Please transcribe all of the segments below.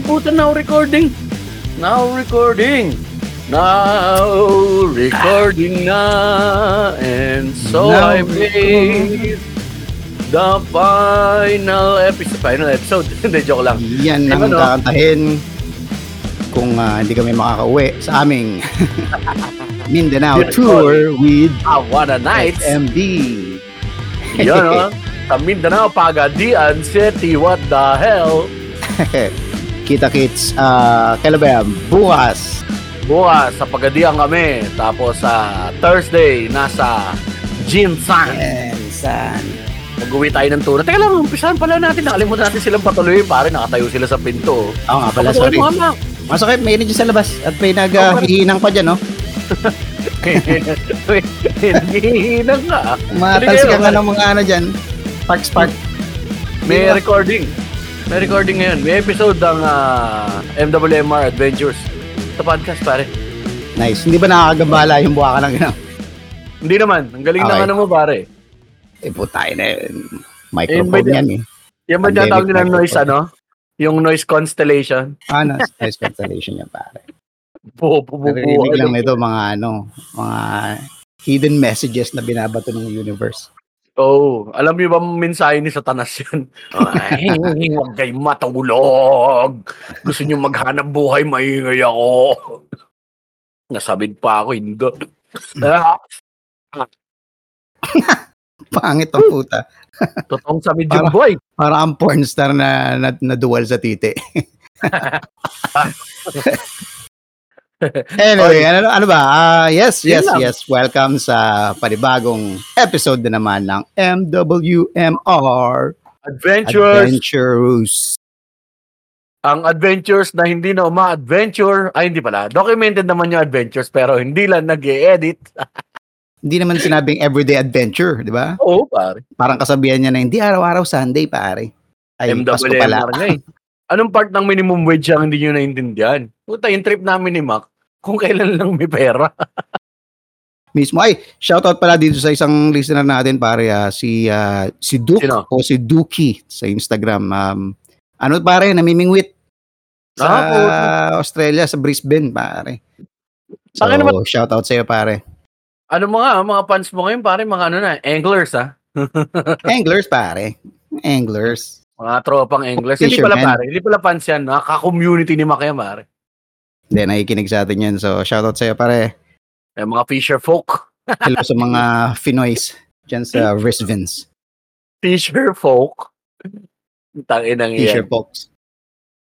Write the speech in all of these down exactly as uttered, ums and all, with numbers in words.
Puta, now recording. Now recording. Now recording na. And so now I made the final episode. Final episode. Hindi, joke lang. Yan ang kakantahin kung uh, hindi kami makakauwi sa aming Mindanao tour with ah, what a night. S M B. Yan o. Sa Mindanao, Pagadian City. What the hell? Kita-kits uh, kailan ba yan? Bukas Bukas, sa Pagadian kami. Tapos sa uh, Thursday, nasa Jinsan Jinsan mag-uwi tayo ng tuna. Teka lang, umpisahan pala natin. Nakalimutan natin silang patuloy. Pare, nakatayo sila sa pinto. Oo oh, nga pala, sorry. Masakit, may energy sa labas. At may nag-hihinang uh, pa dyan, no? Hihinang ka. Matalsi ka nga ng mga ano dyan. Park-spark. May recording. May recording ngayon. May episode ng uh, M W M R Adventures sa podcast, pare. Nice. Hindi ba nakakagambala yung buha ka lang yun? Hindi naman. Ang galing okay. na ano mo, pare. Eh, putay na yun. Microphone eh, yan, eh. Yan ba niya tawag nila noise, ano? Yung noise constellation. Ah, no, noise constellation yan, pare. Bobo, bobo. Narinig lang nito mga, ano, mga hidden messages na binabato ng universe. Oh, alam niyo ba mensahe ni Satanas yun? Ay, huwag kayo matulog. Gusto niyo maghanap buhay, maingay ako. Nasabid pa ako, hindi. Pangit ang puta. Totoong sabid yung boy. Para ang porn star na, na, na duwal sa titi. Anyway, ano, ano ba? Uh, yes, yes, yes. Welcome sa panibagong episode na naman ng M W M R Adventures. Adventures. Ang adventures na hindi na uma-adventure. Ay, hindi pala. Documented naman yung adventures pero hindi lang nag-e-edit. Hindi naman sinabing everyday adventure, di ba? Oo, pare. Parang kasabihan niya na hindi araw-araw Sunday, pare. Ay, Pasko pala. Anong part ng minimum wage ang hindi nyo naintindihan? Puta, yung trip namin ni Mac, kung kailan lang may pera. Mismo. Ay, shoutout pala dito sa isang listener natin, pare, uh, si uh, si Duke Sino? O si Dookie sa Instagram. Um, ano, pare, namimingwit sa ah, uh, Australia, sa Brisbane, pare. So, naman, shoutout sa'yo, pare. Ano mga, mga fans mo ngayon, pare, mga ano na, anglers, ha? Anglers, pare. Anglers. Mga tropang anglers. Hindi pala, pare. Hindi pala fans yan. Nakaka-community ni Mac yan, pare. Hindi, nakikinig sa atin yan. So, shoutout sa'yo, pare. Eh, mga fisher folk. Hello sa mga Finoys. Diyan sa Brisbane. Fisher folk? Tanginang fisher yan. Fisher folks.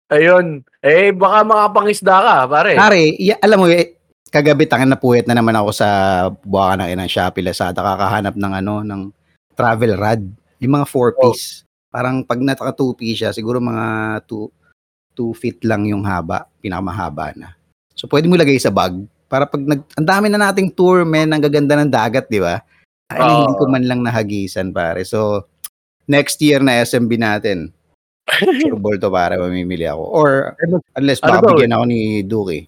Ayun. Eh, baka makapangisda ka, pare. Pare, ya, alam mo, eh, kagabi, tangin na puwet na naman ako sa buwaka ng inang Shopee, Lazada, kakahanap ng ano, ng travel rod. Yung mga four-piece. Oh. Parang pag nataka two-piece siya, siguro mga two feet lang yung haba. Pinakamahaba na. So, pwede mo lagay sa bag. Para pag nag... Ang dami na nating tour, men. Ang gaganda ng dagat, di ba? Ay, oh. Hindi ko man lang nahagisan, pare. So, next year na S M B natin. Sure, bolto, pare. Mamimili ako. Or, unless babigyan ako ni Duke.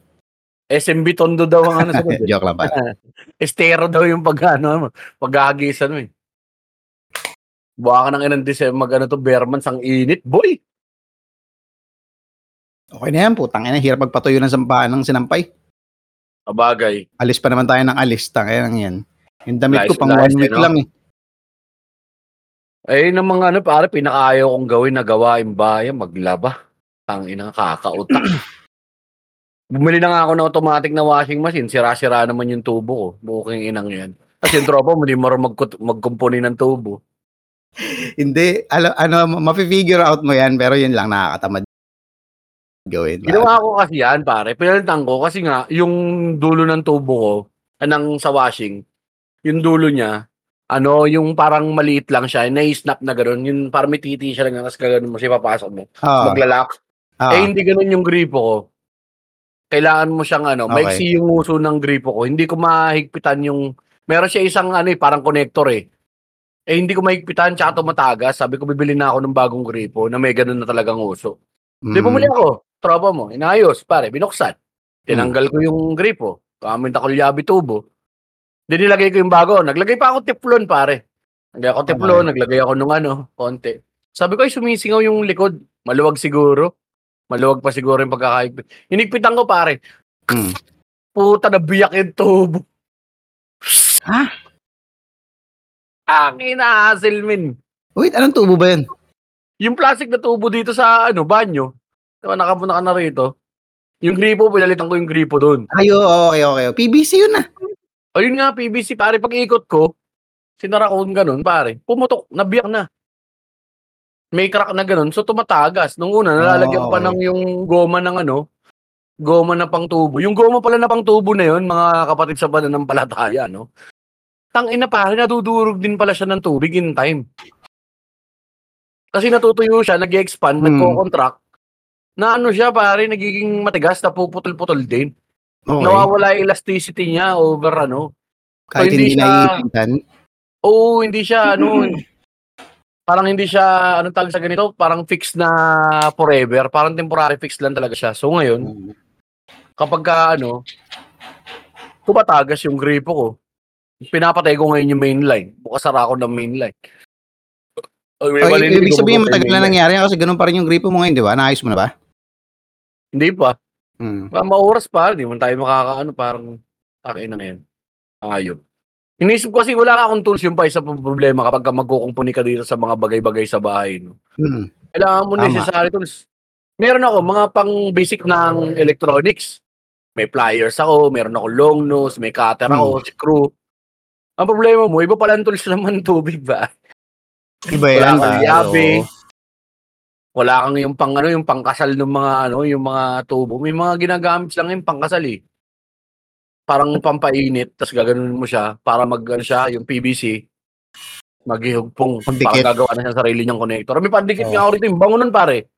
S M B Tondo daw ang ano sa pag- Joke lang, pare. Estero daw yung pag-ano. Pag-ahagisan mo, eh. Buha ka ng inang December, mag-ano to, Berman, sang init, boy! Okay na yan, putang ina, hirap magpatuyo ng sampahan ng sinampay. Abagay. Alis pa naman tayo ng alis, tangina yan. Yung damit nice, ko pang nice, one week no? lang eh. Ay, ng mga ano, pare, pinakaayaw kong gawin na gawain bayan, maglaba. Tangina, kakautak. Bumili na nga ako ng automatic na washing machine, sira-sira naman yung tubo ko, buking inang yan. Kasi yung tropa, hindi marunong mag- magkumpuni ng tubo. Hindi, alam, ano, mapifigure out mo yan, pero yun lang, nakakatamad gawin. Ginawa ko kasi yan, pare. Pinalitan ko kasi nga, yung dulo ng tubo ko, anang sa washing, yung dulo niya, ano, yung parang maliit lang siya, na-snap na gano'n, yung parang may titi siya lang, kasi gano'n mo siya papasok mo, oh. Maglalak. Oh. Eh, hindi gano'n yung gripo ko. Kailangan mo siyang, ano, okay. Maiksi yung uso ng gripo ko. Hindi ko mahigpitan yung, meron siya isang, ano, eh, parang connector eh. Eh, hindi ko mahigpitan, tsaka tumatagas. Sabi ko, bibili na ako ng bagong gripo na may ganun na talagang uso. Mm. Di bumili ako. Tropa mo. Inayos, pare. Binuksan. Tinanggal mm. ko yung gripo. Kamit ako liabi tubo. Di nilagay ko yung bago. Naglagay pa ako teflon, pare. Naglagay ako teflon. Naglagay ako nung ano, konti. Sabi ko, ay, sumisingaw yung likod. Maluwag siguro. Maluwag pa siguro yung pagkakahigpit. Hinigpitan ko, pare. Hmm. Puta, nabiyak yung tubo. Ha? Ang inahasil, min. Wait, anong tubo ba yan? Yung plastic na tubo dito sa, ano, banyo. Diba, nakapunan ka na rito. Yung gripo, pinalitan ko yung gripo doon. Ayo, okay, okay. P V C yun na. Ayun nga, P V C, pare. Pag-ikot ko, sinara ko ganun, pare. Pumutok, nabiyak na. May crack na ganun, so tumatagas. Nung una, nalalagyan oh, okay. pa ng yung goma ng ano, goma na pang tubo. Yung goma pala na pang tubo na yun, mga kapatid sa pananampalataya, no? Tangina pare, nadudurog din pala siya ng tubig in time. Kasi natutuyo siya, nag-expand, hmm. nagko-contract. Na ano siya pare, nagiging matigas, napuputol-putol din. Okay. Nawawala yung elasticity niya over ano. Kahit so, hindi, hindi siya... Oo, oh, hindi siya, ano... Parang hindi siya, anong tawag sa ganito, parang fixed na forever. Parang temporary fixed lang talaga siya. So ngayon, kapag ka, ano, tumatagas yung gripo ko, pinapatay ko ngayon yung mainline. Bukasara ko ng mainline. O, okay, okay, ibig sabihin matagal na nangyari yan kasi ganun pa rin yung gripo mo ngayon, di ba? Naayos mo na ba? Hindi pa. Hmm. Mauras pa, di mo tayo makakaano, parang akin na ngayon. Ayun. Inisip ko kasi wala akong tools yung pa isa pang problema kapag ka magkukumpuni ka dito sa mga bagay-bagay sa bahay. No? Hmm. Kailangan mo necessary tools. Meron ako, mga pang basic ng electronics. May pliers ako, meron ako long nose, may cutter hmm. ako, screw. Ang problema mo, iba palang tools naman tubig ba? Iba yan. Wala kang yabe. Wala kang yung pang, ano, yung pangkasal ng mga, ano, yung mga tubo. May mga ginagamit lang yung pangkasal eh. Parang pampainit, tas gaganunin mo siya para mag-ano siya, yung P V C, maghihugpong, parang gagawa na siya ng sarili niyang connector. May pandikit oh. nga ako rito, yung bango nun, pare.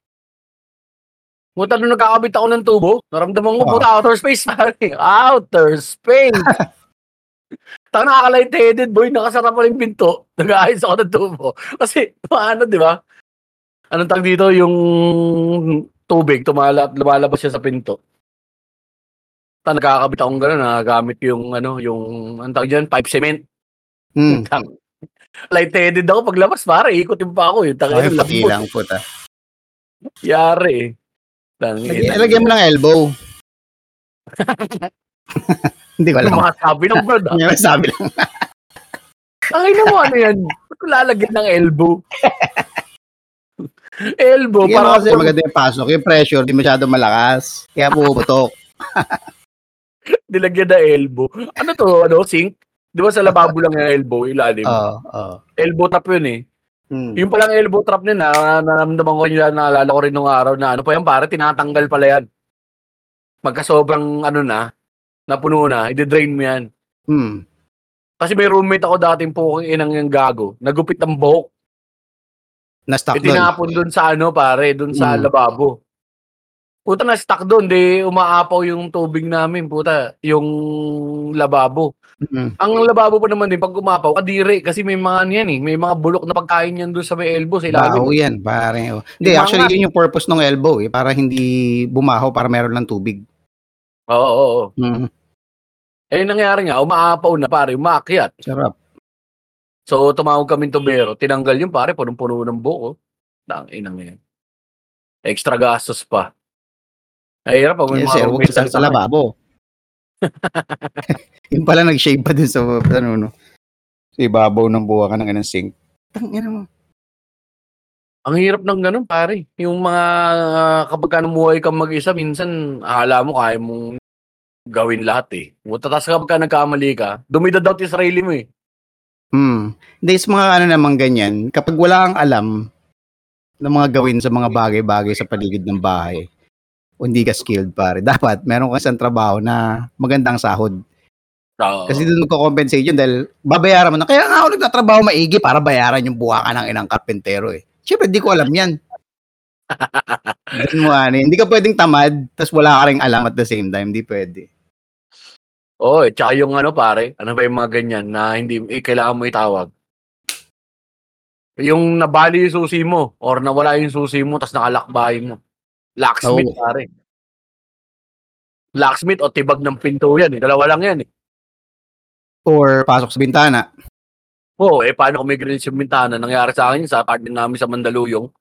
Muta nung nakakabit ako ng tubo, naramdaman ko, oh. puta, outer space, pare. Outer space! Taka nakakalight-headed, boy, nakasara pa yung pinto, nag-aayos ako ng tubo. Kasi, paano, di ba? Anong tag dito, yung tubig, tumala, lumalabas siya sa pinto. Ta nagkakabit akong gano'n, nagagamit yung, ano, yung, ang tawag dyan, pipe cement. Hmm. Light-headed ako paglabas, pare, ikotin pa ako. Yung takay ng lambot. Lang po, ta. Yari. Lagyan mo ng elbow. Hindi ko alam. Mga sabi ng bird, ha? Mga sabi lang. Takay na mo, ano yan? Ba't lalagyan ng elbow? Elbow, sige, para... Kasi maganda yung pasok, yung pressure, di masyado malakas. Kaya puputok. Nilagyan na elbow. Ano to? Ano? Sink? Di ba sa lababo lang yung elbow? Ilalim. Uh, uh. Elbow trap yun eh. Hmm. Yung palang elbow trap na yun, naramdaman ko yun, naalala ko rin nung araw na ano pa yan, pare, tinatanggal pala yan. Magkasobrang ano na, napuno na, i-drain mo yan. Hmm. Kasi may roommate ako dating po, inang yung gago, nagupit ng buhok. Na-stuck e, doon. Tinapon doon sa ano, pare, doon sa hmm. lababo. Puta na stuck doon, di umaapaw yung tubig namin, puta, yung lababo. Mm-hmm. Ang lababo pa naman din pag umapaw, kadiri kasi may mga niyan eh, may mga bulok na pagkain niyan doon sa may elbow, sa ilalim. Baho yan, pare. Oh. Hindi, actually yun yung purpose ng elbow eh, para hindi bumaho, para meron lang tubig. Oo, oo, oo. Mm-hmm. Eh nangyari nga, umaapaw na pare, umakyat. Sarap. So tumawag kami tubero, tinanggal yung pare, punong-puno ng buko. Dang inang yan. Extra gastos pa. Ay, hirap pag may yes, mga roommate sa lababo. Yung pala nag-shave pa dun sa ano, no? Sa ibabaw ng buha ka ng ganang sink. Tangina mo. Ang hirap ng ganun, pare. Yung mga uh, kapag namuhay kang mag-isa, minsan, alam mo, kaya mong gawin lahat eh. Tapos kapag ka nagkamali ka, dumidad out yung sarili mo eh. Hmm. There's mga ano naman ganyan. Kapag wala kang alam ng mga gawin sa mga bagay-bagay sa paligid ng bahay, hindi ka skilled, pare. Dapat, meron ka isang trabaho na magandang sahod. Oh. Kasi doon magko-compensate yun dahil babayaran mo na. Kaya nga ako nagtatrabaho maigi para bayaran yung buwaka ng inang karpentero eh. Siyempre, di ko alam yan. Mo, ano, hindi ka pwedeng tamad tapos wala ka rin alam at the same time. Hindi pwede. Oo, oh, eh, tsaka yung ano, pare. Ano ba yung mga ganyan na hindi eh, kailangan mo itawag? Yung nabali yung susi mo or nawala yung susi mo tapos nakalakbay mo. Locksmith, oh. pare. Locksmith o tibag ng pinto yan. Eh. Dalawa lang yan. Eh. Or pasok sa bintana. Oo, oh, eh paano kung may grills yung bintana? Nangyari sa akin sa apartment namin sa Mandaluyong.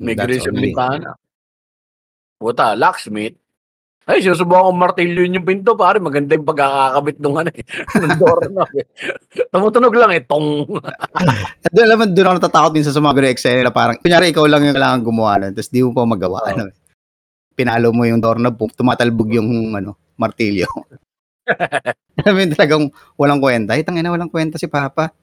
May That's grills yung bintana. Puta, locksmith. Ay, sinusubukan kong martilyo yung pinto, pare. Maganda yung pagkakakabit nung ano eh. Nung door na. Tumutunog lang eh, tong. Doon, alam mo, doon ako natatakot minsan sa mga eksena na parang, kunyari, ikaw lang yung kailangan gumawa nun, tapos di mo pa magawa. Oh. Ano, pinalo mo yung door na, tumatalbog yung ano, martilyo. Alam mo, talagang walang kwenta. Ay, tangina, walang kwenta si Papa.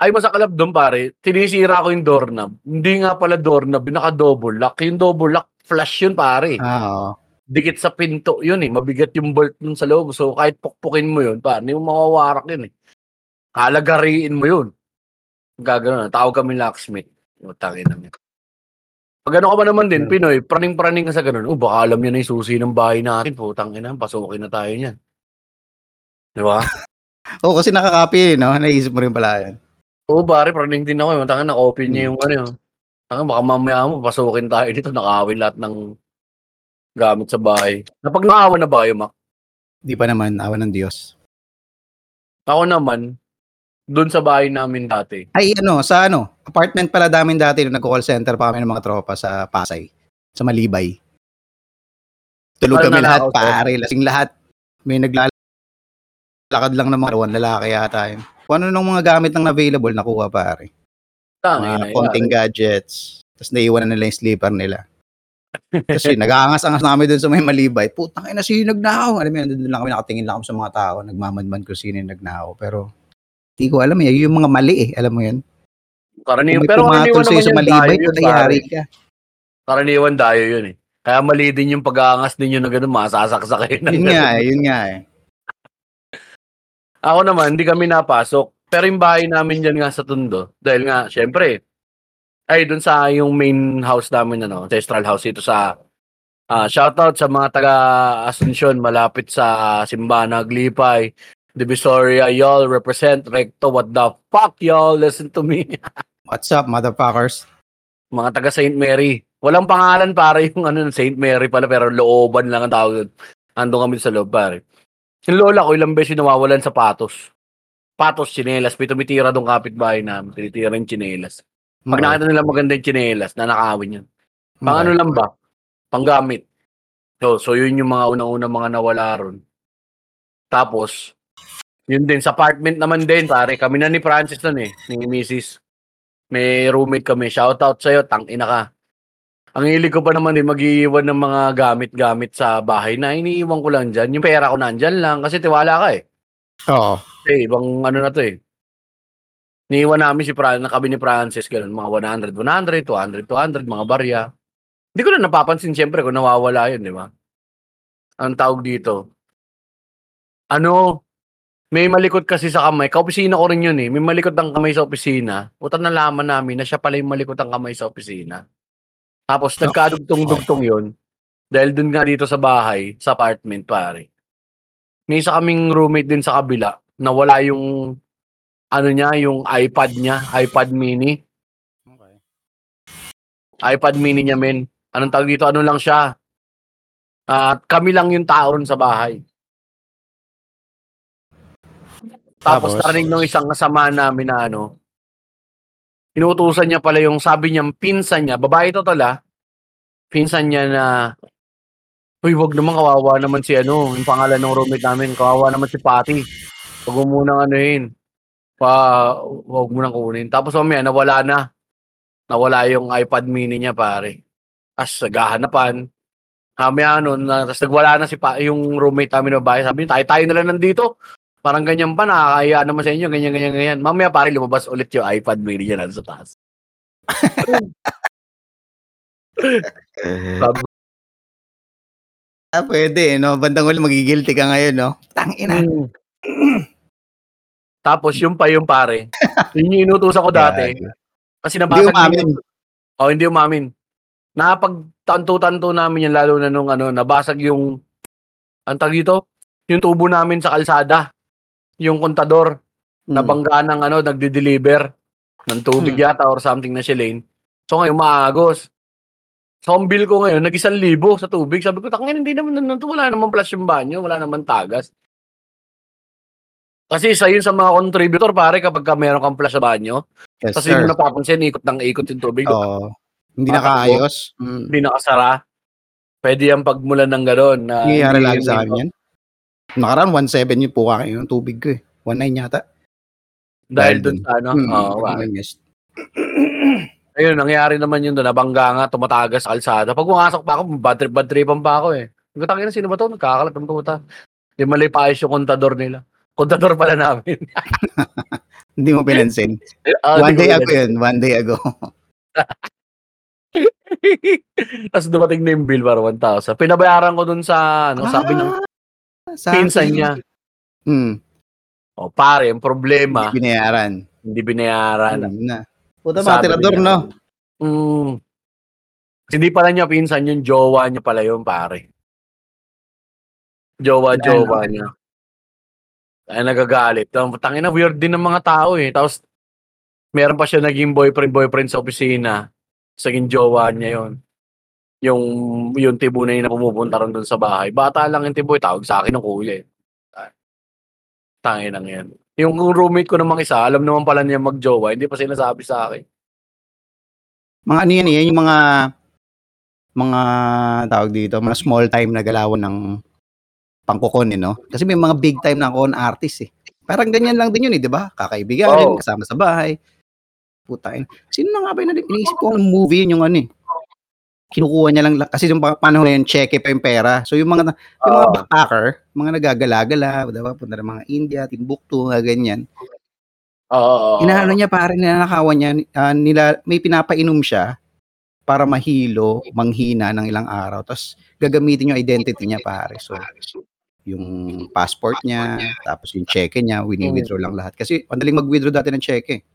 Ay, masakalap doon, pare. Tinisira ko yung doorknob. Hindi nga pala doorknob, naka-double lock. Yung double lock, flash yun, pare. Ah, oh. Dikit sa pinto yun, eh. Mabigat yung bolt nun sa loob. So, kahit pukpukin mo yun, pare, hindi mo makawarak yun, eh. Kalagariin mo yun. Gagano na. Tawag kami locksmith. Utangin namin. Pag ano ka ba naman din, Pinoy, praning-praning ka sa ganun. Oh, baka alam niya na yung susi ng bahay natin. Putangin na, pasukin na tayo niyan. Di ba? Oo, oh, kasi nakakapi, no? Naisip mo rin pala yan. Oo, pare, praning din ako. Matangin, naka-open niya yung ano yun. Matangin, baka mamaya mo, pasukin tayo dito. Nakawin lahat ng gamit sa bahay. Napag naawa na ba kayo, Mac? Di pa naman, awa ng Diyos. Ako naman, doon sa bahay namin dati. Ay, ano, sa ano, apartment pala namin dati nung nag-call center pa kami ng mga tropa sa Pasay, sa Malibay. Tulog kami lahat, pare, lasing lahat. May naglalakad lang ng mga lawan, lalaki yata yun. Ano nung mga gamit nang available nakuha, pare? Tama, konting gadgets. Tapos naiwan na nila yung sleeper nila. Kasi nag-aangas-angas na kami doon sa may Malibay. Putang ina, sinag na ako. Alam mo, doon lang kami nakatingin lang ako sa mga tao. Nagmamanman ko sino yung nagnao. Pero hindi ko alam. Yung mga mali eh. Alam mo yun? Karaniwan. Pero karaniwan naman yung Malibay, dayo yun, pare. Karaniwan dayo yun eh. Kaya mali din yung pag-aangas ninyo na gano'n. Masasaksakin. Yun nga eh. Yun nga eh. Ako naman, hindi kami napasok. Pero yung bahay namin dyan nga sa Tundo. Dahil nga, syempre, ay, dun sa yung main house namin, ano, ancestral house, ito sa, uh, shoutout sa mga taga Asuncion, malapit sa Simbanag, Lipay, Divisoria, y'all represent Recto. What the fuck, y'all? Listen to me. What's up, motherfuckers? Mga taga Saint Mary. Walang pangalan, para yung ano, Saint Mary pala, pero looban lang ang tawag. Andun kami sa loob, pare. Yung lola ko, ilang beses nawawalan sapatos. Patos, tsinelas. May tumitira doon kapitbahay namin. Tinitira yung tsinelas. Pag nakita nila maganda yung tsinelas, nanakawin yan. Pang ano lang ba? Panggamit. So, so yun yung mga unang-unang mga nawala ron. Tapos, yun din. Sa apartment naman din, pare. Kami na ni Francis nun eh. Ni Missus May roommate kami. Shoutout sa'yo. Tangina ka. Ang hilig ko pa naman din, mag-iiwan ng mga gamit-gamit sa bahay na iniiwan ko lang dyan. Yung pera ko nandyan lang kasi tiwala ka eh. Oo. Eh, ibang ano na to eh. Niiwan namin si Francis, na kami ni Francis, ganun, mga one hundred, one hundred, two hundred, mga barya. Hindi ko na napapansin siyempre kung nawawala yun, di ba? Anong tawag dito? Ano? May malikot kasi sa kamay. Kaopisina ko rin yun eh. May malikot ang kamay sa opisina. Puta, nalaman namin na siya pala yung malikot ang kamay sa opisina. Tapos nagkadugtong-dugtong yun dahil dun nga dito sa bahay, sa apartment, pare. May isa kaming roommate din sa kabila na wala yung ano niya, yung iPad niya, iPad mini. Okay. iPad mini niya, men. Anong tawag dito? Ano lang siya? At uh, kami lang yung tao ron sa bahay. Tapos, Tapos narinig ng isang kasama namin na ano, inutusan niya pala yung sabi niyang pinsan niya, babae ito tala, pinsan niya na, uy, wag naman, kawawa naman si ano, yung pangalan ng roommate namin, kawawa naman si Pati. Wag mo munang anuhin, pa, wag mo nang kunin. Tapos mamaya, nawala na. Nawala yung iPad mini niya, pare. As gahanapan, kami ano, na, tapos nagwala na si pa, yung roommate namin babae, sabi niya, tayo-tayo na lang nandito. Parang ganyan pa, nakakaya naman sa inyo, ganyan, ganyan, ganyan. Mamaya, pare, lumabas ulit yung iPad mini niya nasa taas. Ah, pwede, no? Bandang ulit, magigilty ka ngayon, no? Tangina. Mm. Tapos, yung pa yung pare. Yun yung inutusan ko dati. Kasi nabasa namin. Oh, hindi umamin. Nakapagtanto-tanto namin yan, lalo na nung ano, nabasag yung, ang tag dito, yung tubo namin sa kalsada. Yung kontador, hmm. nabangga ng ano, nagde-deliver ng tubig hmm. yata or something na si Lane. So ngayon, maagos. So ang bill ko ngayon, nag-isang libo sa tubig. Sabi ko, takangin, hindi naman, wala naman flash yung banyo, wala naman tagas. Kasi isa yun sa mga contributor, pare, kapag ka meron kang flash sa banyo, yes, tapos yun napapansin, ikot ng ikot yung tubig. Oh. Hindi nakaayos. Mm. Hindi nakasara. Pwede yung pagmulan ng gano'n. Uh, Nangyayari lang sa akin yan. Nakaraan, one point seven yung puka kayo yung tubig ko eh. one point nine yata. Dahil dun sa ano? Mm, oh, wow. Ayun, nangyari naman yun doon. Nabangga nga, tumatagas sa kalsada. Pag umasok pa ako, bad trip, bad trip pa ako eh. Nagkatangin na, sino ba ito? Nagkakalap ng kuta. Di malay pa ayos yung kontador nila. Kontador pala namin. Hindi mo pinansin. uh, One day ago yun. One day ago. Tapos dumating na yung bill para one thousand. Pinabayaran ko dun sa, ano, ah, sabi ng pinsan niya. Hmm. O pare, yung problema. Hindi binayaran. Hindi binayaran. Hindi na. Puta mga tirador, no? Hmm. Hindi pala niya pinsan yung jowa niya pala yun, pare. Jowa-jowa niya. Ay, nagagalit. Tangina, weird din ng mga tao eh. Tapos, meron pa siya naging boyfriend-boyfriend sa opisina. Saging jowa niya yun. Yung, yung tibo na yun na pumupunta rin dun sa bahay. Bata lang yung tibo. Tawag sa akin ng kuya eh. Tangina yan. Yung roommate ko namang isa, alam naman pala niya mag-jowa. Hindi pa sinasabi sa akin. Mga ano yan eh. Yung mga, mga tawag dito, mga small time na galawan ng pangkukon eh, no? Kasi may mga big time na kon artist eh. Parang ganyan lang din yun eh, di ba? Kakaibigan, oh. Kasama sa bahay. Putain. Sino na nga ba yun? Iniisip ko ang movie yun yung ano eh. Kinukuha niya lang, kasi yung panahon na yun, check pa yung pera. So yung mga, yung mga backpacker, mga nagagala-gala, diba? Punta na mga India, Timbuktu, ganyan. Oh. Inaano niya, parang ninanakawan niya, uh, nila, may pinapainom siya para mahilo, manghina ng ilang araw. Tapos gagamitin yung identity niya, pare. So, yung passport niya, tapos yung cheque niya, wini-withdraw lang lahat. Kasi madaling mag-withdraw dati ng cheque.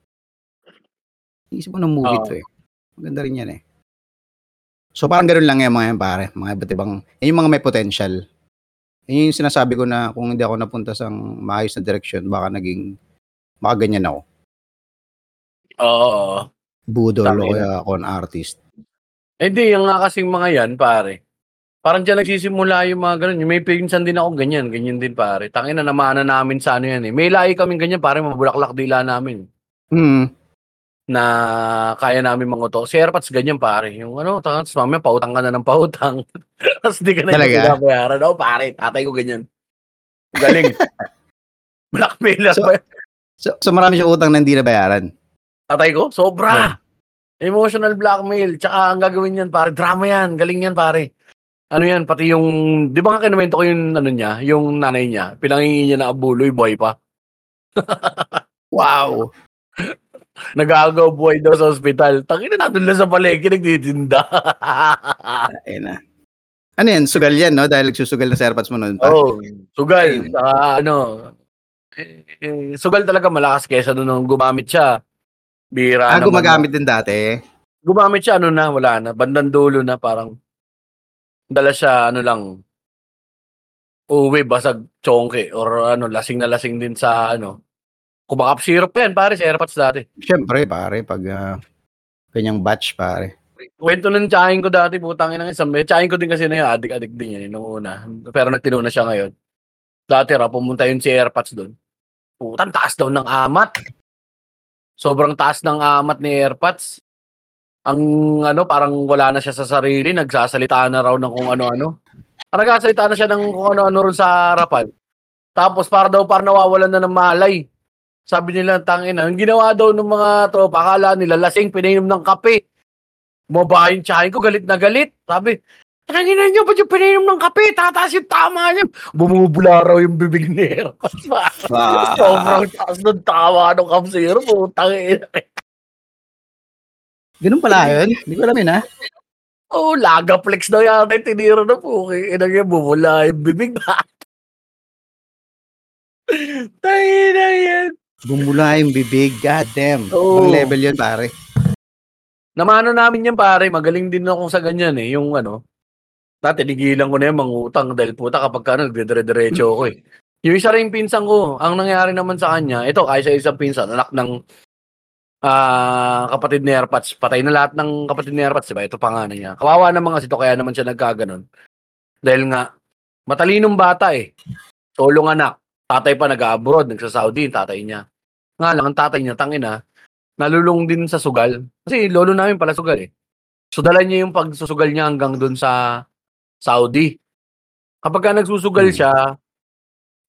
Iisip mo ng movie oh. to eh. Maganda rin yan eh. So parang ganoon lang yan mga yan pare. Mga iba't ibang, yan yung mga may potential. Yan yung sinasabi ko na kung hindi ako napunta sa maayos na direksyon, baka naging, baka ganyan ako. Oo. Oh, budol o kaya ako ang artist. Eh di, yung nga kasing mga yan pare. Parang dyan nagsisimula yung mga ganun. May pinsan din ako ganyan. Ganyan din, pare. Tangina, namana namin sa ano yan eh. May lahi kaming ganyan, pare. Mabulaklak dila namin. Hmm. Na kaya namin manguto. Si Airpods, ganyan, pare. Yung ano, tapos mamaya, pautang ka na ng pautang. Tapos di ka na yung pinapayaran. O, pare, tatay ko ganyan. Galing. Blackmail. So, so, so marami siya utang na hindi na bayaran? Tatay ko? Sobra! Yeah. Emotional blackmail. Tsaka ang gagawin yan, pare. Drama yan. Galing yan, pare. Ano yan, pati yung, di ba nga kinumento ko yung, ano niya, yung nanay niya, pinangingin niya na abuloy, boy pa. Wow! Nag-aagaw buhay daw sa hospital. Tangina natin lang sa palengke, nagtitinda. Ay na. Ano yan, sugal yan, no? Dahil nagsusugal na sa Airpods mo noon pa. Oo, oh, sugal. Uh, ano, eh, eh, sugal talaga malakas kesa nung gumamit siya. Bira ah, gumagamit din dati. Gumamit siya, ano na, wala na. Bandang dulo na, parang, dala siya, ano lang, uwi, basag, chonke, or ano, lasing na lasing din sa, ano, kumakap syrup yan, pare, sa Airpods dati. Siyempre, pare, pag uh, kanyang batch, pare. Kwento ng tsahin ko dati, putangin ng isang, tsahin ko din kasi na yun, adik-adik din yan, noong una. Pero nagtinuna siya ngayon. Dati, ra, pumunta yun si Airpods doon. Putang, taas daw ng amat. Sobrang taas ng amat ni Airpods. Ang ano, parang wala na siya sa sarili, nagsasalita na raw ng kung ano-ano. Nagsasalita na siya ng kung ano-ano ron sa harapan. Tapos para daw parang nawawalan na ng malay. Sabi nila, tangina, ang ginawa daw ng mga tropa, akala nila lasing, pinainom ng kape. Mababa yung tsahin ko, galit na galit. Sabi, tangina niyo, ba't yung pinainom ng kape? Tataas yung tama niyo. Bumubula raw yung bibig ni Erpats. Sobrang taas ng tawa ng kapsiro, putangina. Ganun pala yun? Hindi ko alam yun, ha? Oo, oh, lagaplex daw yata yung tinira na po. Inang yung bumula yung bibig na. Tayo na yan. Bumula yung bibig, goddamn. Oh. Ang level yun, pare. Namano namin yan, pare. Magaling din ako sa ganyan, eh. Yung ano, dati, nigilan ko na yung mangutang dahil puta kapag ka nagdedire-diretso ako, eh. Yung isa rin pinsang ko, ang nangyari naman sa kanya, ito, kaysa isang pinsan, anak ng Ah, uh, kapatid ni Erpats, patay na lahat ng kapatid ni Erpats, diba? Ito pa nga niya. Kawawa na mga sito, kaya naman siya nagkaganon. Dahil nga, matalinong bata eh. Tolong anak. Tatay pa nag-abroad, nagsa-Saudi, tatay niya. Nga lang, ang tatay niya, tangina, nalulung din sa sugal. Kasi lolo namin pala sugal eh. So dala niya yung pagsusugal niya hanggang doon sa Saudi. Kapag ka nagsusugal hmm. siya,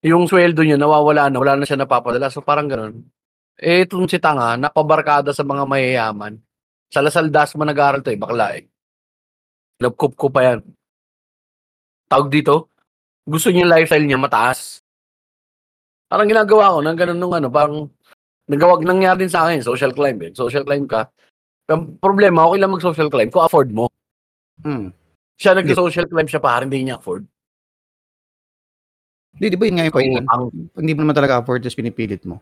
yung sweldo niya nawawala na, wala na siya napapadala. So parang ganoon. Eh, itong si Tanga, napabarkada sa mga mayayaman. Sa Lasal Dasma nag-aaral to eh, bakla eh. Nabkup ko pa yan. Tawag dito, gusto niya yung lifestyle niya mataas. Parang ginagawa ko ng ganun nung ano, parang nagawag nangyari din sa akin, social climb eh. Social climb ka. Ang problema, okay lang mag-social climb kung afford mo. Hmm. Siya nag-social climb siya pa, hindi niya afford. Hindi, di ba yun nga yung point? Oh, hindi mo naman talaga afford, tapos pinipilit mo.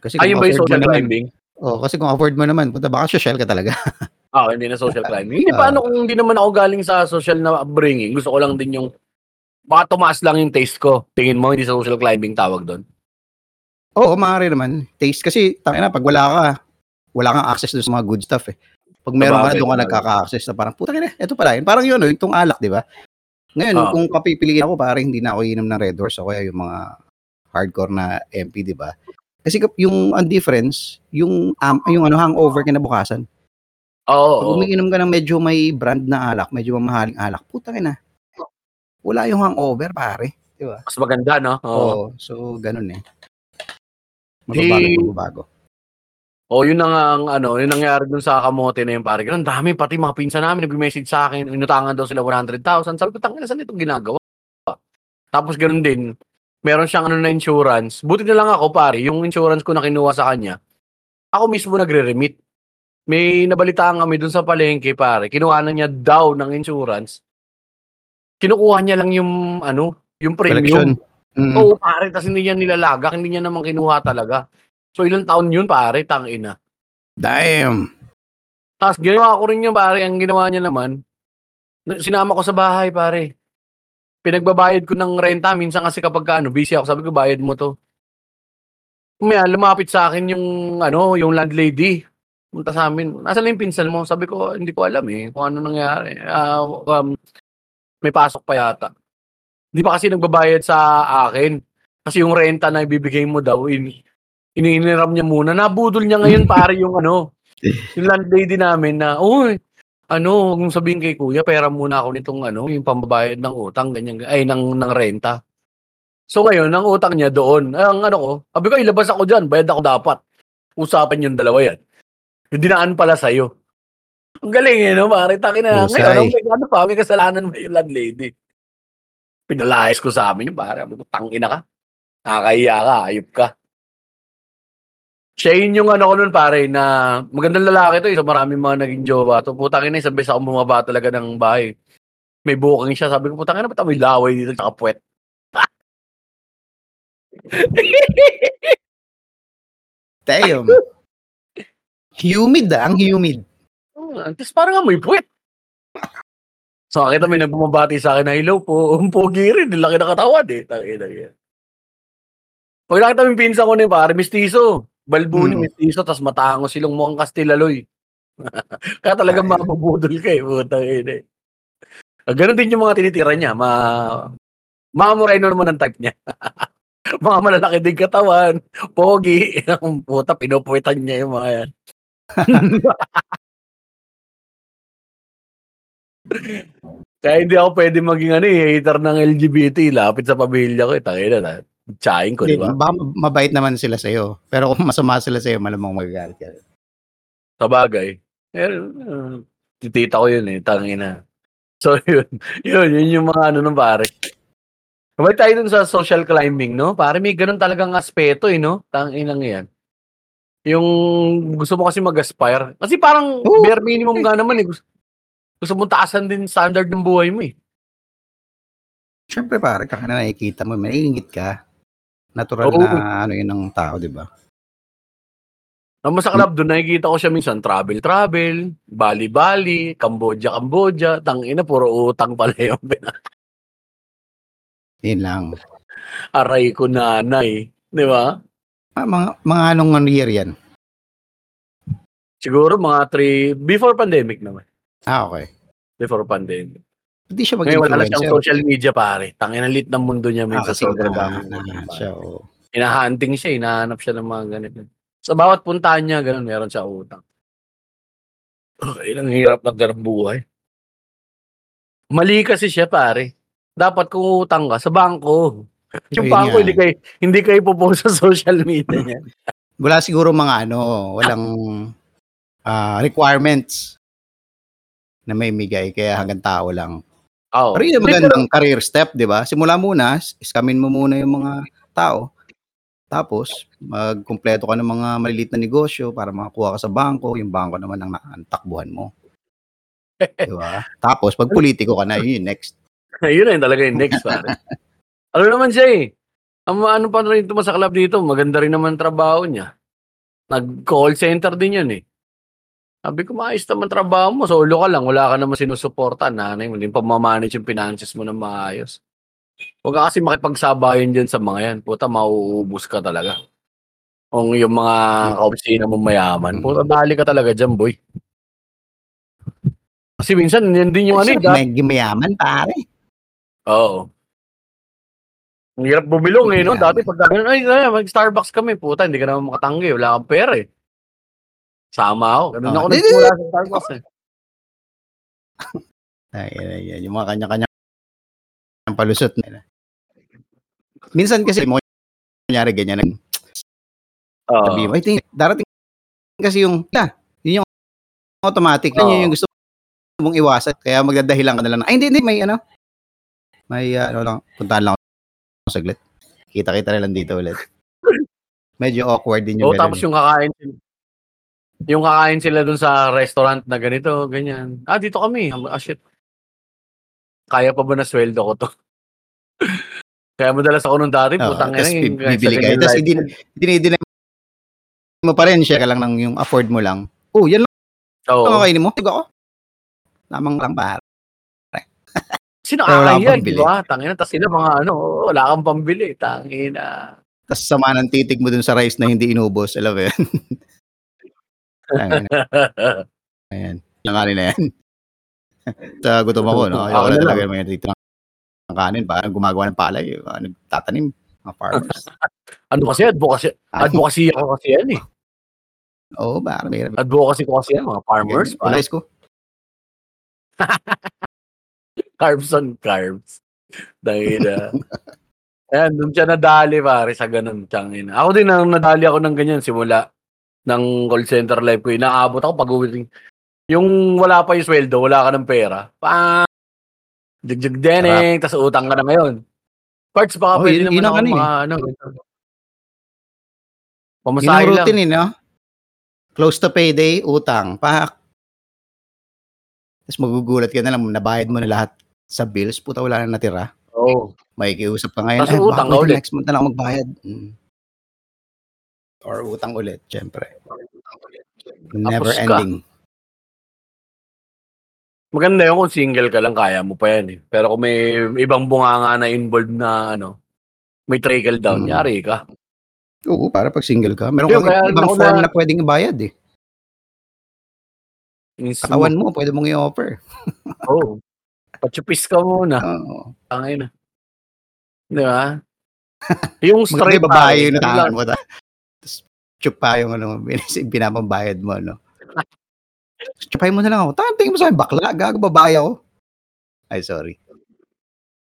Kasi kung ayun ba yung social climbing? Oo, oh, kasi kung afford mo naman, punta baka social ka talaga. Oo, oh, hindi na social climbing. Hindi uh, paano kung hindi naman ako galing sa social na upbringing. Gusto ko lang din yung, baka tumaas lang yung taste ko. Tingin mo, hindi sa social climbing tawag doon? Oo, oh, maaari naman. Taste kasi, tangin na, pag wala ka, wala kang access doon sa mga good stuff eh. Pag meron ka, doon ka nagkaka-access na parang, puta ka na, eto pala yun. Parang yun, itong alak, di ba? Ngayon, uh, kung papipiliin ako, parang hindi na ako inom ng Red Horse o kaya yung mga hardcore na M P, di ba? Kasi yung ang difference, yung um, yung ano hangover kinabukasan. Oo. Pag umiinom ka ng medyo may brand na alak, medyo mamahaling alak, putang ina. Wala yung hangover, pare, di ba? Mas maganda, no? Oo, oh. So ganoon eh. Magbabago. Oh, yun ang ano, yun nangyari dun sa kamote na yung pare. Ganun dami pati mga pinsan namin nag-message sa akin, inutangan daw sila one hundred thousand. Sabi ko, tangina, saan itong ginagawa? Tapos ganoon din. Meron siyang ano na insurance. Buti na lang ako, pare, yung insurance ko na kinuha sa kanya, ako mismo nagre-remit. May nabalitaan kami dun sa palengke, pare. Kinuha na niya daw ng insurance. Kinukuha niya lang yung, ano, yung premium. Mm-hmm. Oo, pare, tas hindi niya nilalagak. Hindi niya naman kinuha talaga. So, ilang taon yun, pare, tangina. Damn! Tapos, ginawa ko rin yun, pare. Ang ginawa niya naman, sinama ko sa bahay, pare. Pinagbabayad ko ng renta. Minsan kasi kapag ka, ano, busy ako, sabi ko, bayad mo to. Kumaya, lumapit sa akin yung, ano, yung landlady. Punta sa amin. Nasaan na yung pinsan mo? Sabi ko, hindi ko alam eh, kung ano nangyari. Uh, um, may pasok pa yata. Hindi pa kasi nagbabayad sa akin. Kasi yung renta na ibibigay mo daw, in, ininiram niya muna. Nabudol niya ngayon, pare, yung ano, yung landlady namin na, uy, ano, kung sabihin kay kuya, pera muna ako nitong ano, yung pambabayad ng utang, ganyan, ay, ng, ng renta. So ngayon, ang utang niya doon, ang ano ko, sabi ko, ilabas ako dyan, bayad ako dapat. Usapan yung dalawa yan. Yung dinaan pala sa'yo. Ang galing eh, no, pare, takin na. Busay. Ngayon, may, ano pa, may kasalanan mo yung landlady. Pinalayas ko sa amin yung pare, tangina ka, nakakahiya ka, ayup ka. Siya yun yung ano ko nun, pare, na magandang lalaki to, isa maraming mga naging jowa. So, putang ina, isang beses ako bumaba talaga ng bahay. May booking siya. Sabi ko, putang ina, ba't may laway dito tsaka puwet? Damn. Humid ah, ang humid. Uh, Tapos parang amoy puwet. So, akita may nagbumabati sa akin na, hello po, pogi rin, laki na katawan eh. Tangina yan. Pag nakita may pinsa ko na yun, pare, mistiso. Balbuni, hmm. mestizo, tas matangos silong mukhang Kastilaloy. Kaya talagang mapabudol ka eh, putang ina. Ganun din yung mga tinitira niya, ma... mga Moreno naman ang type niya. Mga malalaki din katawan, pogi, ang puta, pinupuwitan niya yung mga yan. Kaya hindi ako pwede maging ano, hater ng L G B T, lapit sa pamilya ko, tangina na. Tsahin ko, di ba? Baka mabait naman sila sa'yo. Pero kung masama sila sa'yo, malamang magagalit ka. Sabagay. Eh, uh, titita ko yun eh, tangina. So yun, yun, yun yung mga ano nung pare. Kamay tayo dun sa social climbing, no? Pare, may ganun talagang aspeto eh, no? Tanginang yan. Yung gusto mo kasi mag-aspire. Kasi parang oh, bare minimum ka naman eh. Gusto, gusto mong taasan din standard ng buhay mo eh. Siyempre pare, kaka na nakikita mo, mainingit ka. Natural oh, na ano yun ng tao, di ba? Naman sa club, doon nakikita ko siya minsan, travel-travel, Bali-Bali, Cambodia-Cambodia, tangina, puro utang pala yung pinag. Yun lang. Aray ko nanay, di ba? Ah, mga, mga anong year yan? Siguro mga three, before pandemic naman. Ah, okay. Before pandemic. Hindi siya mag-influencer. Ngayon, wala na siyang social media, pare. Tangina, lit ng mundo niya. Ah, kasi inahanap siya. Oh. Inahunting siya, inahanap siya ng mga ganito. Sa bawat puntaan niya, gano'n, meron siya utang. Okay, ang hirap ng ganang buhay. Mali kasi siya, pare. Dapat kung utang ka sa bangko. Yung ayun bangko, yan. hindi kayo, hindi kayo pupost sa social media niya. Wala siguro mga ano, walang uh, requirements na may migay. Kaya hanggang tao lang. Oh. Pero yun magandang pero, career step, di ba? Simula muna, iskamin mo muna yung mga tao. Tapos, magkumpleto ka ng mga maliliit na negosyo para makakuha ka sa bangko. Yung bangko naman ang naantakbuhan mo. Diba? Tapos, pag politiko ka na, yun yung next. Yun na yun talaga yung next. Ano naman siya eh. Ang ano pa rin tumasaklap dito, maganda rin naman trabaho niya. Nag-call center din yun eh. Sabi ko, maayos naman trabaho mo. Solo ka lang. Wala ka naman sinusuporta. Nanay mo din pamamanage yung finances mo na maayos. Huwag ka kasi makipagsabayan dyan sa mga yan. Puta, mauubos ka talaga. Kung yung mga kaopsina mong mayaman, puta, dali ka talaga dyan, boy. Kasi minsan, yan din yung ano. May mayaman, pare. Oo. Ang hirap bumilong eh, no? Dati, pag ay, ay, mag-Starbucks kami, puta, hindi ka naman makatanggi. Wala kang pera eh. Sama ako. Ganun ako nagsimula sa Starbucks eh. Ay, yung mga kanya-kanya palusot na. Minsan kasi mo nangyari ganyan. Oh. Sabi mo, I think darating kasi yung na, yun yung automatic, oh. Yun yung gusto mong iwasan. Kaya magdadahilan ka na lang. Ay, hindi, hindi, may ano. May uh, ano lang, puntahan lang ako saglit. Kita-kita na lang dito ulit. Medyo awkward din yung oh, tapos yung kakain yung kakain sila dun sa restaurant na ganito, ganyan. Ah, dito kami. Ah, shit. Kaya pa ba na sweldo ko to? Kaya madalas ako nung dati, oh, putang ina. Bibili ka. Tapos hindi mo pa rin siya ka lang ng yung afford mo lang. Oh, yan lang. Oo. Oh. Kakainin mo. Tigo ako. Namang lang ba? Sino kakayan? Diba? Tangina. Tapos sila mga ano, wala kang pambili. Tangina. Tapos sama ng titig mo dun sa rice na hindi inubos. Alam mo yan? Ayan. Nanganin na yan. Sa gutom ako, no? Ayaw na talaga yung mga dito ng kanin. Parang gumagawa ng palay. Nagtatanim. Mga farmers. Ano kasi? Advocacy. Advocacy ako kasi yan eh. Oo, parang mayroon. Advocacy ko kasi yan. Mga farmers. Palais ko. Carbs on carbs. Dahil na. Ayan, doon siya nadali pare sa ganun. Ako din, nadali ako ng ganyan simula ng call center life ko. Inaabot ako pag-uwi. Yung wala pa yung sweldo, wala ka ng pera. Pa jig-jig deneng, tas utang ka na ngayon. Parts baka oh, pwede yun, naman yun ako mga ano. Pamasahe lang. Yung routine eh, no? Close to payday, utang. Pak. Tapos magugulat ka na lang, nabayad mo na lahat sa bills. Puta, wala na natira. Oo. Oh. May kiusap ka ngayon. Tapos ay, utang ulit. Next month na lang magbayad. Mm. Or utang ulit, syempre. Never tapos ending. Ka. Maganda yun kung single ka lang, kaya mo pa yan eh. Pero kung may ibang bunganga na involved na ano, may trickle down, hmm. yari ka. Oo, para pag single ka. Meron yung, kang ibang form na, na pwedeng bayad eh. Katawan mo, pwede mong i-offer. Oo. Oh, patsupis ka muna. Oo. Oh. Tangay na. Di ba? Yung straight pa. Maganda yung babae yung natangan mo. Tapos chupa yung ano, pinapambayad mo. No? Tsapay mo na lang ako. Tingin mo sa akin, bakla, gago, babae ako. Ay, sorry.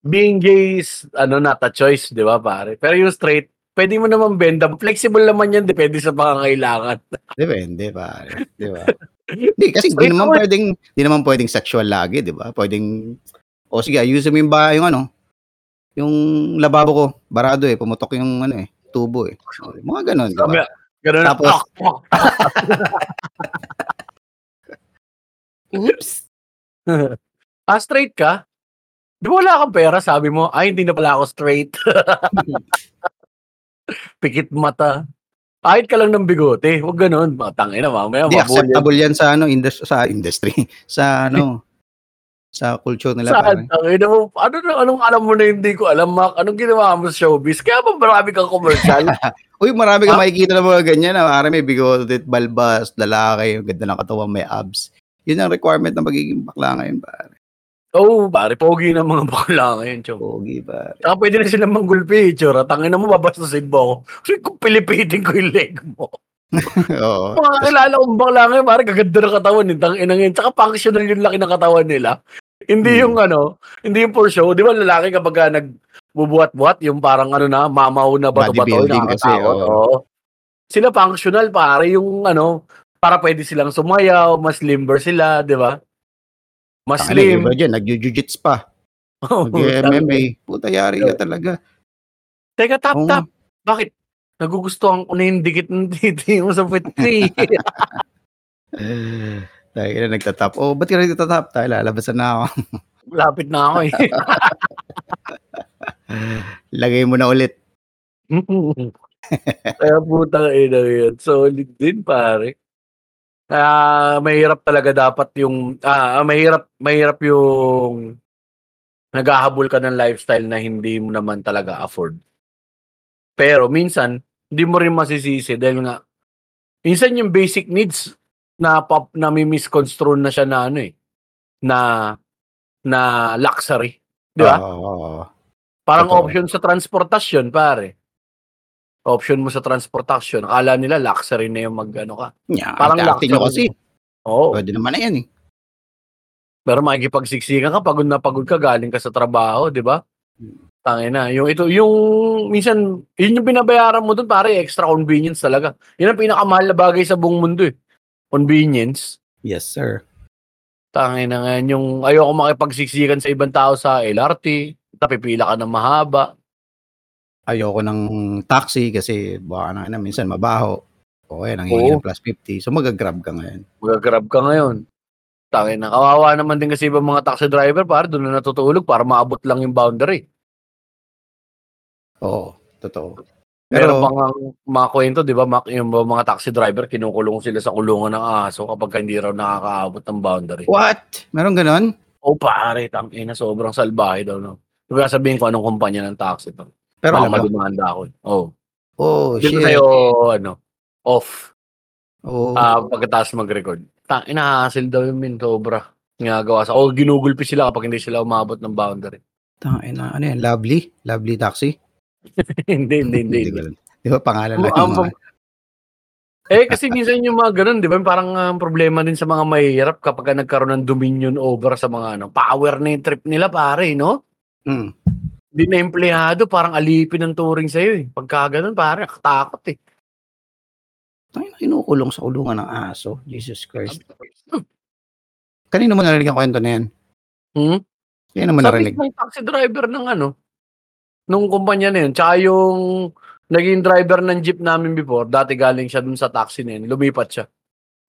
Being gay is, ano, not a choice, di ba, pare? Pero yung straight, pwede mo naman benda. Flexible naman yan, depende sa pangangailangan. Depende, pare. Di ba? Hindi, kasi di naman, pwedeng, di naman pwedeng sexual lagi, di ba? Pwedeng, o oh, sige, ayusin mo yung ba, yung ano, yung lababo ko, barado eh, pumutok yung, ano eh, tubo eh. Mga ganun, di ba? Ganun na. Tapos, oops. Ah, straight ka? Di ba wala kang pera? Sabi mo, ay, hindi na pala ako straight. Pikit mata. Kahit ka lang ng bigote. Huwag ganun. Tangina, mamaya. Di, acceptable yan sa, ano, indus- sa industry. Sa, ano, sa culture nila. Saan? Tangina mo. Ano, anong alam mo na hindi ko alam, Mac? Anong ginawa mo sa showbiz? Kaya ba marami kang commercial? Uy, marami kang ah? makikita na mga ganyan. Marami may bigote, balbas, lalaki, ganda ng katawan, may abs. Yun ang requirement ng pagiging bakla ngayon, pare. Oo, oh, pare. Pogi ng mga bakla ngayon, chok. Pogi, pare. Saka pwede na silang manggulpi, chok. Tangin na mo, babastusin mo ako. Kasi kung pilipitin ko yung leg mo. Oo. Mga kilala kong bakla ngayon, parang gaganda ng katawan nitang inang yun. Tsaka functional yung laki ng katawan nila. Hindi hmm. yung ano, hindi yung for show. Di ba lalaki kapag uh, nagbubuhat-buhat, yung parang ano na, mamaw na bato-bato. Bodybuilding kasi, oo. Oh. Sila functional, para yung ano, para pwede silang sumayaw, mas limber sila, di ba? Mas Taka slim. Na, diba nag-jiu-jitsu pa. Mag-M M A. Puta, yari ka talaga. Teka, tap-tap. Oh. Bakit? Nagugustuhan ko na yung dikit ng titi mo sa petri. Dahil na nagtatap. Oh, ba't ka na nagtatap? Dahil lalabasan na ako. Lapit na ako eh. Lagay mo na ulit. Kaya putang ina yun. Solid din, pare. Ah, uh, mahirap talaga dapat yung ah, uh, mahirap mahirap yung naghahabol ka ng lifestyle na hindi mo naman talaga afford. Pero minsan, hindi mo rin masisisi dahil nga minsan yung basic needs na pop na mi-misconstrue na siya na ano eh na na luxury, di ba? Oh, parang ito. Option sa transportasyon, pare. Option mo sa transportation. Akala nila luxury na yung mag-ano ka. Yeah, parang luxury nyo kasi. Oo. Pwede naman na yan eh. Pero makikipagsiksikan ka, pagod na pagod ka, galing ka sa trabaho, di ba? Tangin na. Yung ito, yung minsan, yun yung binabayaran mo dun, pare, extra convenience talaga. Yun ang pinakamahal na bagay sa buong mundo eh. Convenience. Yes, sir. Tangin na nga. Yung ayoko makipagsiksikan sa ibang tao sa L R T, tapipila ka ng mahaba. Ayoko ng taxi kasi baka na, na minsan mabaho. O kaya nanghihingi ng plus fifty. So magagrab ka ngayon. Magagrab ka ngayon. Tangin na. Kawawa naman din kasi ibang mga taxi driver para doon na natutulog para maabot lang yung boundary. Oo. Totoo. Pero, meron pang mga kwento, di ba? Yung mga taxi driver, kinukulong sila sa kulungan ng aso kapag hindi raw nakakaabot ng boundary. What? Meron ganun? O pare. Tangin na. Sobrang salbahe daw. No? Kaya sabihin ko anong kumpanya ng taxi to. Pero oh, madumanda ako. Oh. Oh, dito shit. Tayo, ano, off. Oh. Uh, pagkatapos mag-record. Ta- inahasil daw yung min, sobra. Ngagawa sa, o ginugulpi sila kapag hindi sila umabot ng boundary. Ta- ina, ano yan, lovely? Lovely taxi? hindi, hindi, hindi. Di ba pangalan lang yung mga... Eh, kasi minsan yung mga ganun, di ba? Parang uh, problema din sa mga mahihirap kapag nagkaroon ng dominion over sa mga, ano, power na trip nila, pare, no? Hmm. Hindi na empleyado, parang alipin ng touring sa'yo eh. Pagka ganun, parang nakatakot eh. Tayo na kinukulong sa kulungan ng aso. Jesus Christ. Kanino mo narinig ang kwento na yan? Hmm? Kanino mo narinig? Sabi ng taxi driver ng ano, nung kumpanya na yun. Tsaka yung naging driver ng jeep namin before, dati galing siya dun sa taxi na yun. Lumipat siya.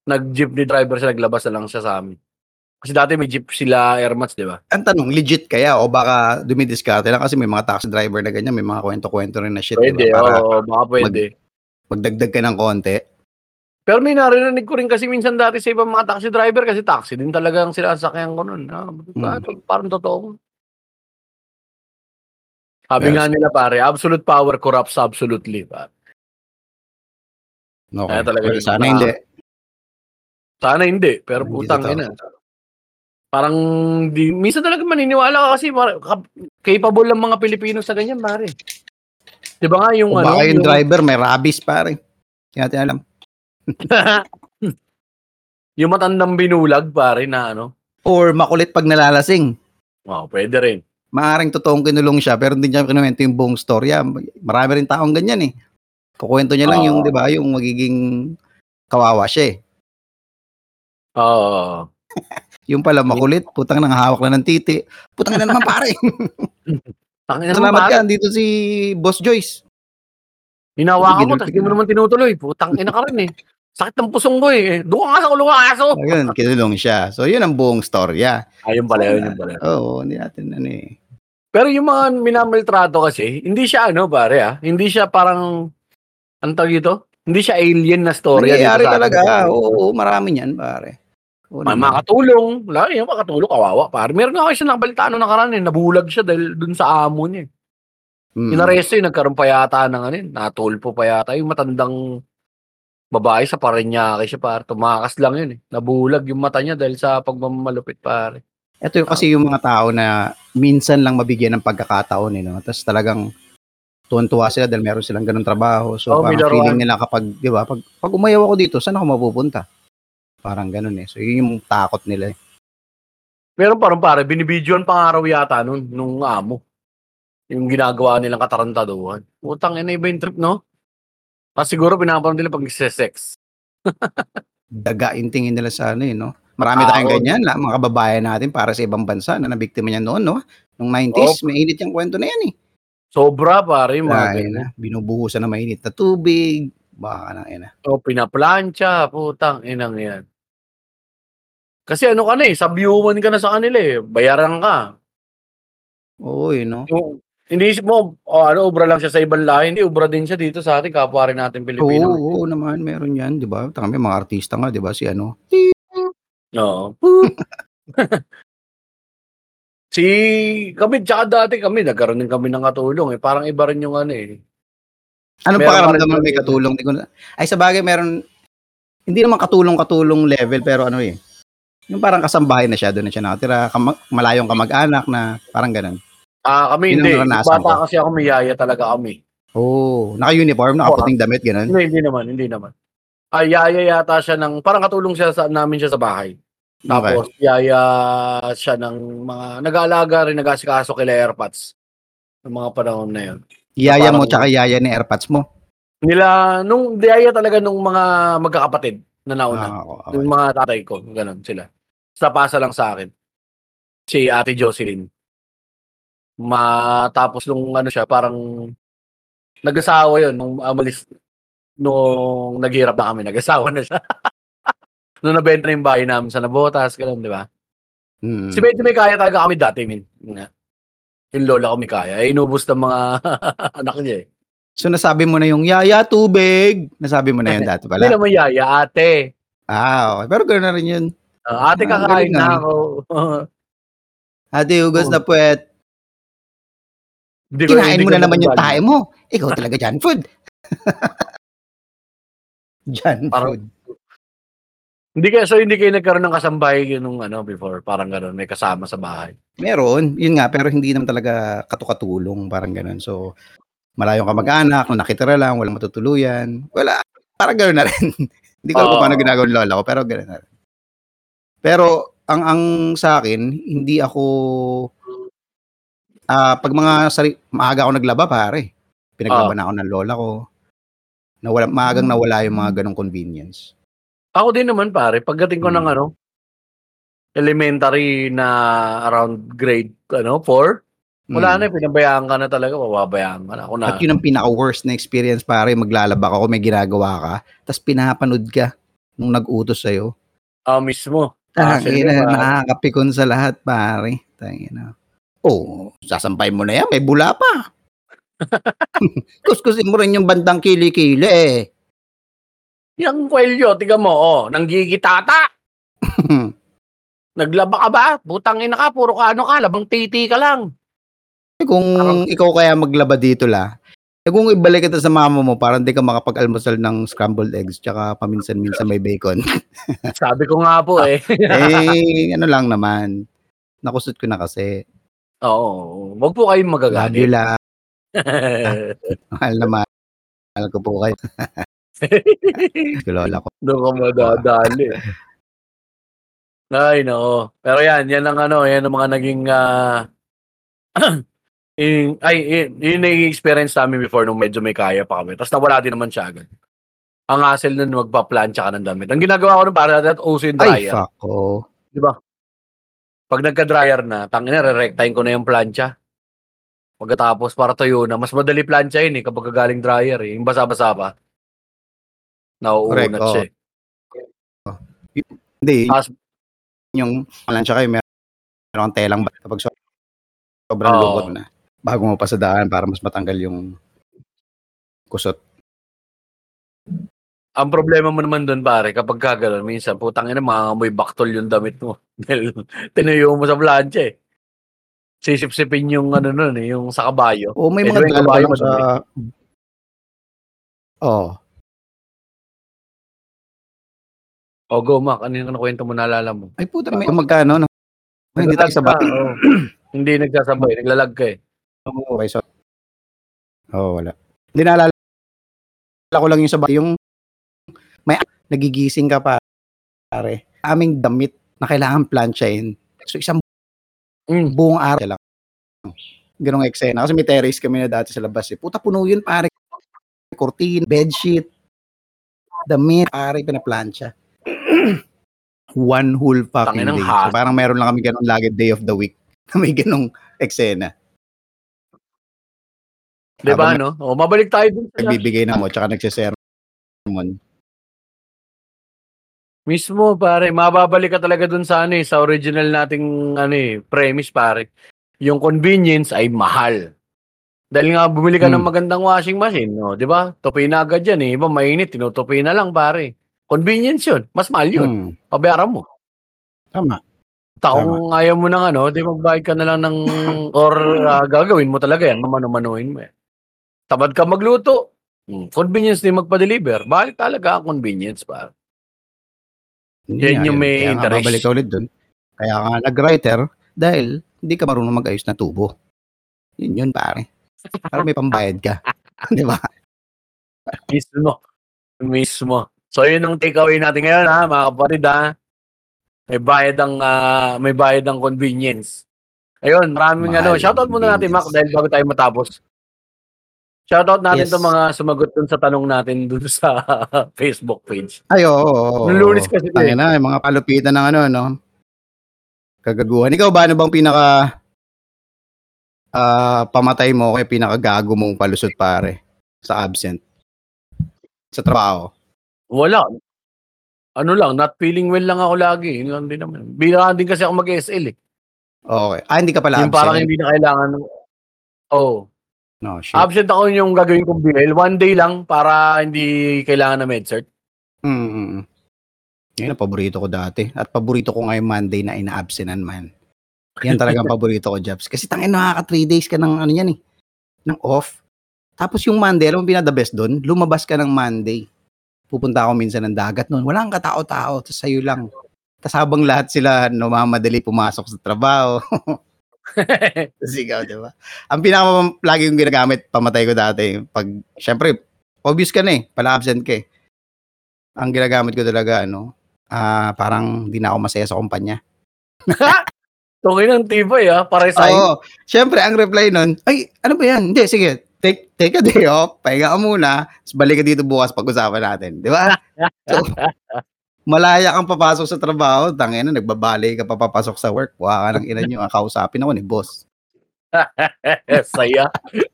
Nag-jeep ni driver siya, naglabas na lang siya sa amin. Kasi dati may jeep sila AirMats, di ba? Ang tanong, legit kaya o baka dumidiskarte lang kasi may mga taxi driver na ganyan, may mga kwento-kwento rin na shit. Pwede, diba? Para oo, baka pwede. Mag, magdagdag ka ng konti. Pero may narinig ko rin kasi minsan dati sa ibang mga taxi driver kasi taxi din talaga ang sinasakyan ko nun. Ah, hmm. Parang totoo. Sabi yes. nga nila pare, absolute power corrupts absolutely. Pare. Okay. Kaya talaga, sana hindi. Sana hindi, pero putang ina. Parang, di, minsan talaga maniniwala ka kasi mar, capable lang mga Pilipino sa ganyan, pare. Di ba nga yung... O baka ano, yung driver, may rabies, pare. Hindi natin alam. Yung matandang binulag, pare, na ano. Or makulit pag nalalasing. Wow, pwede rin. Maaring totoong kinulong siya, pero hindi niya kinuwento yung buong storya. Marami rin taong ganyan eh. Kukwento niya lang oh. yung, di ba, yung magiging kawawa siya eh. Oo. Oh. Yung pala makulit, putang nang hawak na ng titi. Putang na naman pare. Salamat ka, andito si Boss Joyce. Hinawakan mo, tapos di mo naman tinutuloy. Putang ina ka rin eh. Sakit ng pusong ko eh. Doon ka sa kulungan aso. Ayun, kinulong siya. So yun ang buong storya. Ayun pala, so, yun, yun pala. Oo, oh, hindi natin ano eh. Pero yung mga minamaltrato kasi, hindi siya ano pare ah. Hindi siya parang, anong tawag ito? Hindi siya alien na storya. Nangyayari talaga. Oo, oo, marami yan pare. May makatulong. Lalo yung makatulong, kawawa. Parang meron nga kasi nakabalitaan nung nakaraan eh. Nabulag siya dahil dun sa amo niya. Mm. Inaresto yun, nagkaroon pa yata ng ano yun. Natulpo pa yata. Yung matandang babae sa Parañaque siya pare. Tumakas lang yun eh. Nabulag yung mata niya dahil sa pagmamalupit pare. Ito yung kasi yung mga tao na minsan lang mabigyan ng pagkakataon eh. No? Tapos talagang tuwan-tuwa sila dahil meron silang ganun trabaho. So, oh, parang feeling nila kapag, di ba, pag, pag umayaw ako dito, saan ako mapupunta? Parang ganun eh. So, yun yung takot nila eh. Meron parang pare, binibidyoan pangaraw yata nun, nung amo. Yung ginagawa nilang katarantaduhan. Utang, yun na iba yung trip, no? Tapos siguro, pinaparang nila pag sex. Daga yung tingin nila sa ano eh, no? Marami tayong ah, ganyan, la, mga kababayan natin para sa ibang bansa na nabiktima niya noon, no? Noong nineties, okay. Mainit yung kwento na yan eh. Sobra, pare. Ay, na, binubuhusan na mainit na tubig. Baka nang ina. O, pinaplansya, putang, inang yan. Kasi ano ka na eh, sabiuman ka na sa kanila eh. Bayaran ka. Oo, yun, no? So, iniisip mo, oh, ano, ubra lang siya sa ibang lahi. Hindi, ubra din siya dito sa atin, kapwa rin natin Pilipino. Oo, oo naman, meron yan, di ba? Tama, mga artista nga, di ba? Si ano? Oo. Si kami, tsaka dati kami, nagkaroon din kami ng katulong eh. Parang iba rin yung ano eh. Anong pakaramdam mo may katulong? Ay, sa bagay, meron, hindi naman katulong-katulong level, pero ano eh. Yung parang kasambahay na siya, doon na siya nakatira, kam- malayong kamag-anak na, parang ganun. Ah, kami yun hindi. Bata kasi ako, may yaya talaga kami. Oo. Oh, naka-uniform, nakaputing damit, ganun? Hindi, hindi naman, hindi naman. Ay, yaya yata siya ng, parang katulong siya sa, namin siya sa bahay. Tapos, okay. Yaya siya ng mga nag-aalaga rin, nag-asikaso kila Airpods. Ng mga panahon na yun. Yaya so, mo tsaka yaya ni Airpods mo? Nila, nung yaya talaga nung mga magkakapatid na nauna. Ah, okay. Yung mga tatay ko, ganun sila. Sapasa lang sa akin. Si Ate Jocelyn. Matapos nung ano siya, parang nag-asawa yun nung amalis, nung naghirap na kami, nag-asawa na siya. Noong nabenta na yung bahay namin sa Nabotas, ganun, di ba? Hmm. Si Betty may kaya talaga kami dati, min. Yung lola ko may kaya. Eh, inubos ng mga anak niya eh. So, nasabi mo na yung, yaya, tubig! Nasabi mo na yun dati pala. Hindi naman yaya, ate. Ah, okay. Pero gano'n na rin yun. Uh, ate, kakain na ako. Ate, hugas na puwet. Kinain mo na naman yung tayo mo. Ikaw talaga, John Food. John Food. Hindi kayo, so hindi kayo nagkaroon ng kasambahay nung ano before, parang gano'n, may kasama sa bahay. Meron, yun nga, pero hindi naman talaga katukatulong, parang gano'n. So, malayong kamag-anak, kung nakitira lang, walang matutuluyan. Wala, parang gano'n na rin. Hindi ko alam kung paano ginagawa ng lola ko, pero gano'n na rin. Pero, ang ang sa akin, hindi ako, uh, pag mga, sari, maaga ako naglaba, pare. Pinaglaba na ako ng lola ko. Nawala, maagang nawala yung mga gano'ng convenience. Ako din naman pare, pagdating ko hmm. ng ano, elementary na around grade ano, four, wala hmm. na, pinabayaan ka na talaga, mababayaan ka na. Ako na. At yun ang pinaka-worst na experience pare, maglalaba ka kung may ginagawa ka, tapos pinapanood ka nung nag-utos sa'yo. Ah, mismo. Tangin na, nakakapikon sa lahat pare. Tangin na. Oh, sasampay mo na yan, may bula pa. Kuskusin mo rin yung bandang kili-kili eh. Yang kwelyo, tiga mo, oh, nanggigitata. Naglaba ka ba? Butangin na ka, puro ka ano ka, labang titi ka lang. Kung parang, ikaw kaya maglaba dito la, eh kung ibalik kita sa mama mo, parang di ka makapag-almusal ng scrambled eggs, tsaka paminsan-minsan may bacon. Sabi ko nga po eh. Eh, ano lang naman, nakusot ko na kasi. Oo, wag po kayong magagalit. Love you lang. Mahal naman, mahal ko po kayo. Lola ko. Doon ka madadali. Ay, no. Pero yan, yan ang ano, yan ang mga naging, uh, in, ay, in, yun yung experience namin before nung medyo may kaya pa kami. Tapos nawala din naman siya agad. Ang hassle nun, magpa-plancha ka ng damit. Ang ginagawa ko nun, para natin at uso yung dryer. Ay, fuck ko. Diba? Pag nagka-dryer na, tangin na, re-rectine ko na yung plancha. Pagkatapos, para tuyo na. Mas madali plancha yun eh, kapag galing dryer eh. Yung basa-basa pa. Nauunat oh. siya. Oh. Hindi. As, yung plancha kayo, meron, meron kang telang ba? Kapag sobrang oh. lubot na, bago mo pa sa daan para mas matanggal yung kusot. Ang problema mo naman doon, pare, kapag kagano'n, minsan, putang ina, mangangamoy baktol yung damit mo. Tinuyo mo sa plancha eh. Sisip-sipin yung ano nun eh, yung sa kabayo. O, oh, may mga kabayo sa... Oo. Oh. O, go, Mac. Ano yung kwento mo, naalala mo? Ay, puta, may magkano, no? Ay, hindi tayo sabay. Hindi nagsasabay. Naglalag ka eh. Oo, okay, so. Oo, oh, wala. Hindi naalala ko lang yung sa bahay, yung may nagigising ka pa, pare. Aming damit na kailangan planchain. So, isang mm. buong araw lang. Ganong eksena. Kasi may terrace kami na dati sa labas. Eh. Puta, puno yun, pare. Cortina, bedsheet, damit, pare, pinaplancha. One whole fucking day. So, parang meron lang kami ganong lagi day of the week na may ganong eksena. Diba, ano? O, mabalik tayo dun. Nagbibigay na mo, tsaka nagsisermon. Mismo, pare. Mababalik ka talaga dun sa, ano, eh, sa original nating, ano, eh, premise, pare. Yung convenience ay mahal. Dahil nga, bumili ka hmm. ng magandang washing machine, no? Diba? Tupi na agad yan, eh. Iba, mainit. Tinutupi na lang, pare. Convenience yun. Mas mahal yun. Hmm. Pabayaran mo. Tama. Taong Tama. Ayaw mo ng, ano, di magbayad ka na lang ng, or uh, gagawin mo talaga yan. Mamanumanuhin mo yan. Tamad ka magluto. Convenience din magpa-deliver. Balik talaga ang convenience, pa. Yan yeah, yung may kaya interest. Kaya nga babalik ulit dun. Kaya nga nag-writer dahil hindi ka marunong mag-ayos na tubo. Yun yun, pare. Parang may pambayad ka. Di ba? Mismo. Mismo. So, yun ang takeaway natin ngayon, ha, mga kapatid, ha. May bayad ang, uh, may bayad ang convenience. Ayun, maraming ano. Shoutout muna natin, Mac, dahil bago tayo matapos. Shoutout natin yes. Itong mga sumagot dun sa tanong natin dun sa Facebook page. Ay, oo. Oh, oh, Lunes kasi. Ay, eh. na, mga palupitan ng ano, no? Kagaguhan. Ikaw ba, ano bang pinaka uh, pamatay mo kay pinakagago mong palusot, pare? Sa absent? Sa trabaho? Wala. Ano lang, not feeling well lang ako lagi. Yun lang din naman. Bilangan din kasi ako mag-S L, eh. Okay. Ah, hindi ka pala yung absent? Yung parang hindi na kailangan. Oo. Oh. No, shit. Absent ako yung gagawin kong B L. One day lang para hindi kailangan na MedCert. Mm-hmm. Yan ang paborito ko dati. At paborito ko ngayon Monday na ina-absentan man. Yan talagang paborito ko, Jobs. Kasi tangin nakaka three days ka ng ano yan eh. Ng off. Tapos yung Monday, alam mo pinada best doon? Lumabas ka ng Monday. Pupunta ako minsan ng dagat noon. Wala kang katao-tao. Tapos sa'yo lang. Tapos habang lahat sila namamadali pumasok sa trabaho. Sigaw, diba? Ang pinaka lagi kong ginagamit, pamatay ko dati. Pag, syempre, obvious ka na eh. Pala-absent ka eh. Ang ginagamit ko talaga, ano, uh, parang di na ako masaya sa kumpanya. Tungi ng tibay, ha? Para sa'yo. Oo. Syempre, ang reply nun, ay, ano ba yan? Hindi, sige. Take, take a day off. Pahinga ka muna. Balik ka dito bukas pag-usapan natin. Di ba? So, malaya kang papasok sa trabaho, tangina, nagbabali ka papapasok sa work, wala ka nang ina nyo, kakausapin ako ni boss. Saya.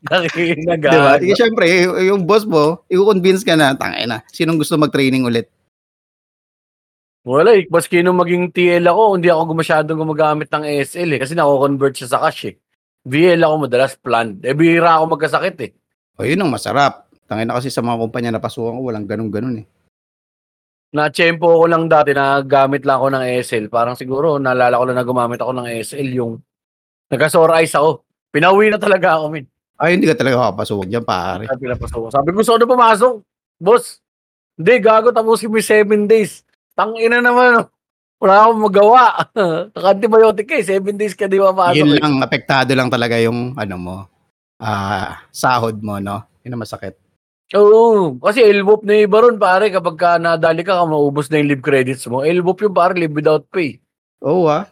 Nakikinagawa. Diba? E, siyempre, yung boss mo, i-convince ka na, tangina, sinong gusto mag-training ulit? Wala, eh. Maski nung maging T L ako, hindi ako masyadong gumagamit ng S L, eh, kasi nako-convert siya sa cash, eh. V L ako madalas planned. Eh, bihira ako magkasakit, eh. O, yun ang masarap. Tangina kasi sa mga kumpanya na pasukan ko, walang ganun-ganun, eh. Na-tsempo ko lang dati na gamit lang ako ng S L. Parang siguro, naalala ko lang na gumamit ako ng S L yung nagka-sore eyes ako. Pinauwi na talaga ako, min. Ay, hindi ka talaga kapasuwag dyan, pare. Sabi ko, saan na pumasok? Boss, hindi, gago, tapusin mo seven days. Tangina naman, wala akong magawa. Naka-antibiotic eh, seven days ka di mapasok. Yun lang, apektado lang talaga yung, ano mo, uh, sahod mo, no? Yun ang masakit. Oo, kasi elbop na iba ron, pare. Kapag ka nadali ka, maubos na yung live credits mo. Elbop yung pare, live without pay. Oo, ah.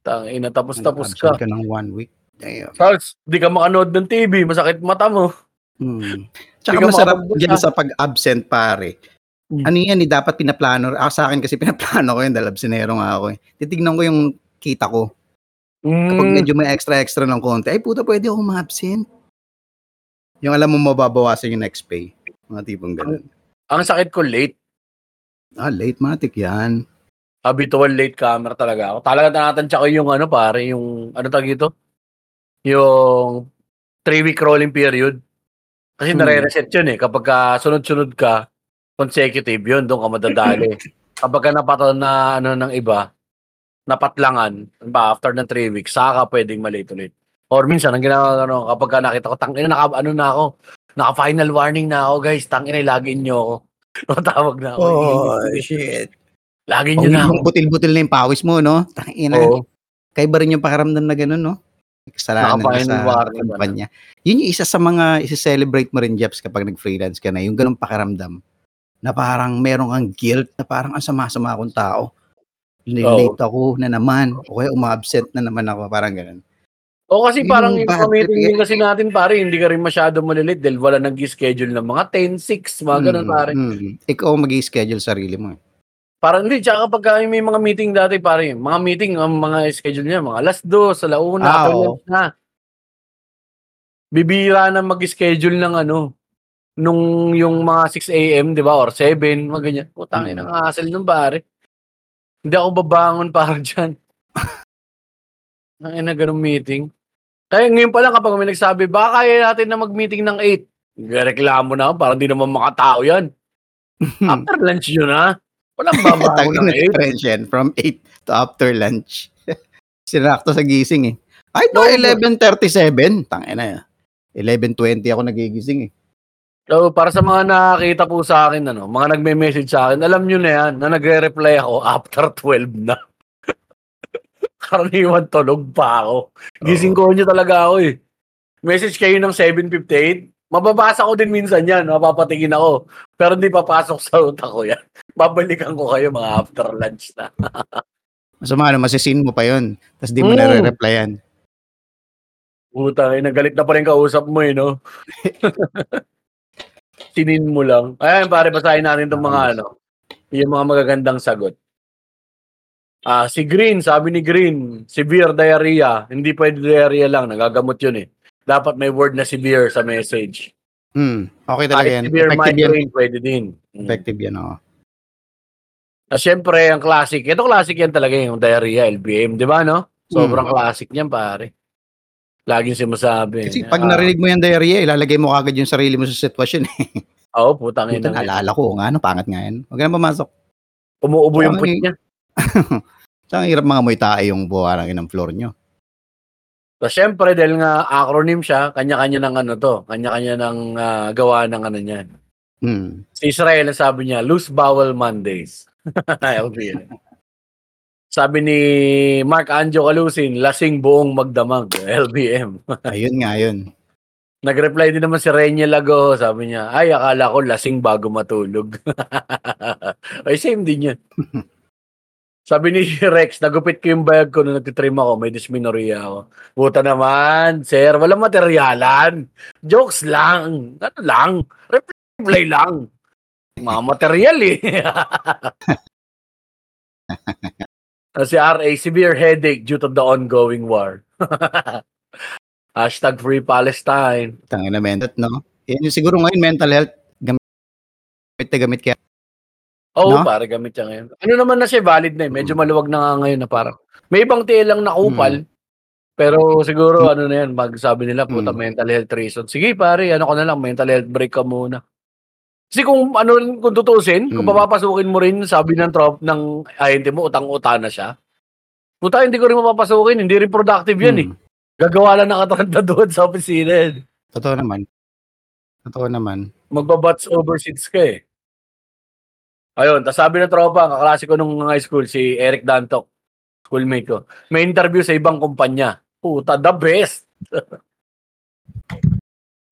Tangina, tapos-tapos ka. Absent ka ng one week. Damn. Charles, di ka makanood ng T V. Masakit mata mo. Hmm. Tsaka masarap dyan sa pag-absent, pare. Hmm. Ano yan, eh, dapat pinaplano. Ah, sa akin kasi pinaplano ko yun, dahil absenero nga ako eh. Titignan ko yung kita ko. Hmm. Kapag medyo may extra-extra ng konti, ay puta, pwede akong ma-absent. Yung alam mo mababawasan yung next pay. Mga tipong ganun. Ang, ang sakit ko, late. Ah, late matik yan. Habitual late camera talaga ako. Talaga natatansya ko yung ano pare, yung ano tawag ito? Yung three-week rolling period. Kasi hmm. nare-reset yun eh. Kapag ka sunod-sunod ka, consecutive yun, doon ka madadali. Kapag ka napatan na ano ng iba, napatlangan, ba, after ng three weeks, saka pwedeng malate ulit. Or minsan, ang ginagawa ano, kapag ka nakita ko, tangina, naka, ano na ako, naka-final warning na ako, guys, tangina, login nyo ako. Matawag na ako. Oh, eh. Shit. Login nyo na ako. Butil-butil na yung pawis mo, no? Tangina. Oh. Kaya ba rin yung pakiramdam na gano'n, no? Kasalanan sa kumpanya. Yun yung isa sa mga isi-celebrate mo rin, Jeps, kapag nag-freelance ka na, yung ganung pakiramdam na parang meron kang guilt, na parang ang sama-sama akong tao. Late oh. ako na naman, o kaya uma-absent na naman ako, parang ganun. O kasi yung parang yung pamitingin kasi natin, pare, hindi ka rin masyado malilate dahil wala nag-schedule ng mga ten, six, mga ganun, mm, pare. Mm. Ikaw mag-schedule sarili mo. Parang hindi, tsaka kapag may mga meeting dati, pare, mga meeting, ang mga schedule niya, mga alas dos, alauna, ah, oh. na. Bibira na mag-schedule ng ano, nung yung mga six a.m., di ba, or seven, mga ganyan. O, tangin, mm. ang hassle nung pare. Hindi ako babangon para dyan. Nangin na ganung meeting. Kaya ngayon pa lang kapag may nagsabi, baka kaya natin na mag-meeting ng eight. Reklamo na ako, parang di naman makatao yan. After lunch yun, ha? Walang babangon ng eight. From eight to after lunch. Sinakto sa gising, eh. Ay, no, eleven thirty-seven. Tangin na yan. eleven twenty ako nagigising, eh. So, para sa mga nakakita po sa akin, ano, mga nagme-message sa akin, alam nyo na yan, na nagre-reply ako after twelve na. Karaniwan tulog pa ako. Gising ko nyo talaga ako, eh. Message kayo ng seven fifty-eight, mababasa ko din minsan yan, mapapatingin ako. Pero hindi papasok sa utak ko yan. Babalikan ko kayo mga after lunch na. Masama, ano, masisin mo pa yun, tapos di mo mm. nare-replyan. Puta, eh, nagalit na pa rin kausap mo, eh, no? Tinin mo lang. Ayan, pare, basahin natin itong mga ano, yung mga magagandang sagot. Ah, si Green, sabi ni Green, severe diarrhea. Hindi pwede diarrhea lang, nagagamot yun, eh. Dapat may word na severe sa message. Hmm, okay talaga yan. Severe migraine, pwede din. Effective yan, oo. Ah, syempre, ang classic, ito classic yan talaga yung diarrhea, L B M, di ba, no? Sobrang hmm. classic niyan, pare. Laging sinasabi. Kasi pag narinig mo yung diarrhea, ilalagay mo agad yung sarili mo sa sitwasyon. Oo, oh, putang ina. Alala ko, nga, no, pangat nga yan. Huwag na pumasok. Umuubo so, yung puti niya. Saan hirap mga moy tae yung buharangin ng floor nyo. So, syempre, dahil nga acronym siya, kanya-kanya ng ano to, kanya-kanya ng uh, gawa ng ano niyan. Hmm. Si Israel, sabi niya, Loose Bowel Mondays. L B L. Sabi ni Mark Anjo Calusin, lasing buong magdamag, L B M. Ayun nga, yun. Nag-reply din naman si Renya Lago, sabi niya, ay, akala ko lasing bago matulog. Ay, same din yun. Sabi ni Rex, nagupit ko yung bayag ko nung nagtitrim ako, may dysmenorrhea ako. Buta naman, sir, walang materyalan. Jokes lang, ano lang, reply lang. Mga material, eh. Si R A, severe headache due to the ongoing war. Hashtag free Palestine. Tangina mental, no? Yan yung siguro ngayon, mental health. Gamit na gamit kaya. Oo, no? Para gamit siya ngayon. Ano naman na siya, valid na eh. Medyo maluwag na nga ngayon na parang. May ibang tiil lang nakupal. Hmm. Pero siguro, ano na yan, magsabi nila, puta, hmm. mental health reason. Sige pare, ano ko na lang, mental health break ka muna. Kasi kung ano kung tutusin, hmm. kung papapasukin mo rin, sabi ng trop ng I N T mo, utang-uta na siya. Puta, hindi ko rin mapapasukin, hindi rin productive yan hmm. eh. Gagawa lang nakatanda doon sa opisina. Totoo naman. Totoo naman. Magbabats overseas ka eh. Ayun, tapos sabi ng tropa, kaklase ko nung high school, si Eric Dantok, schoolmate ko, may interview sa ibang kumpanya. Puta, the best!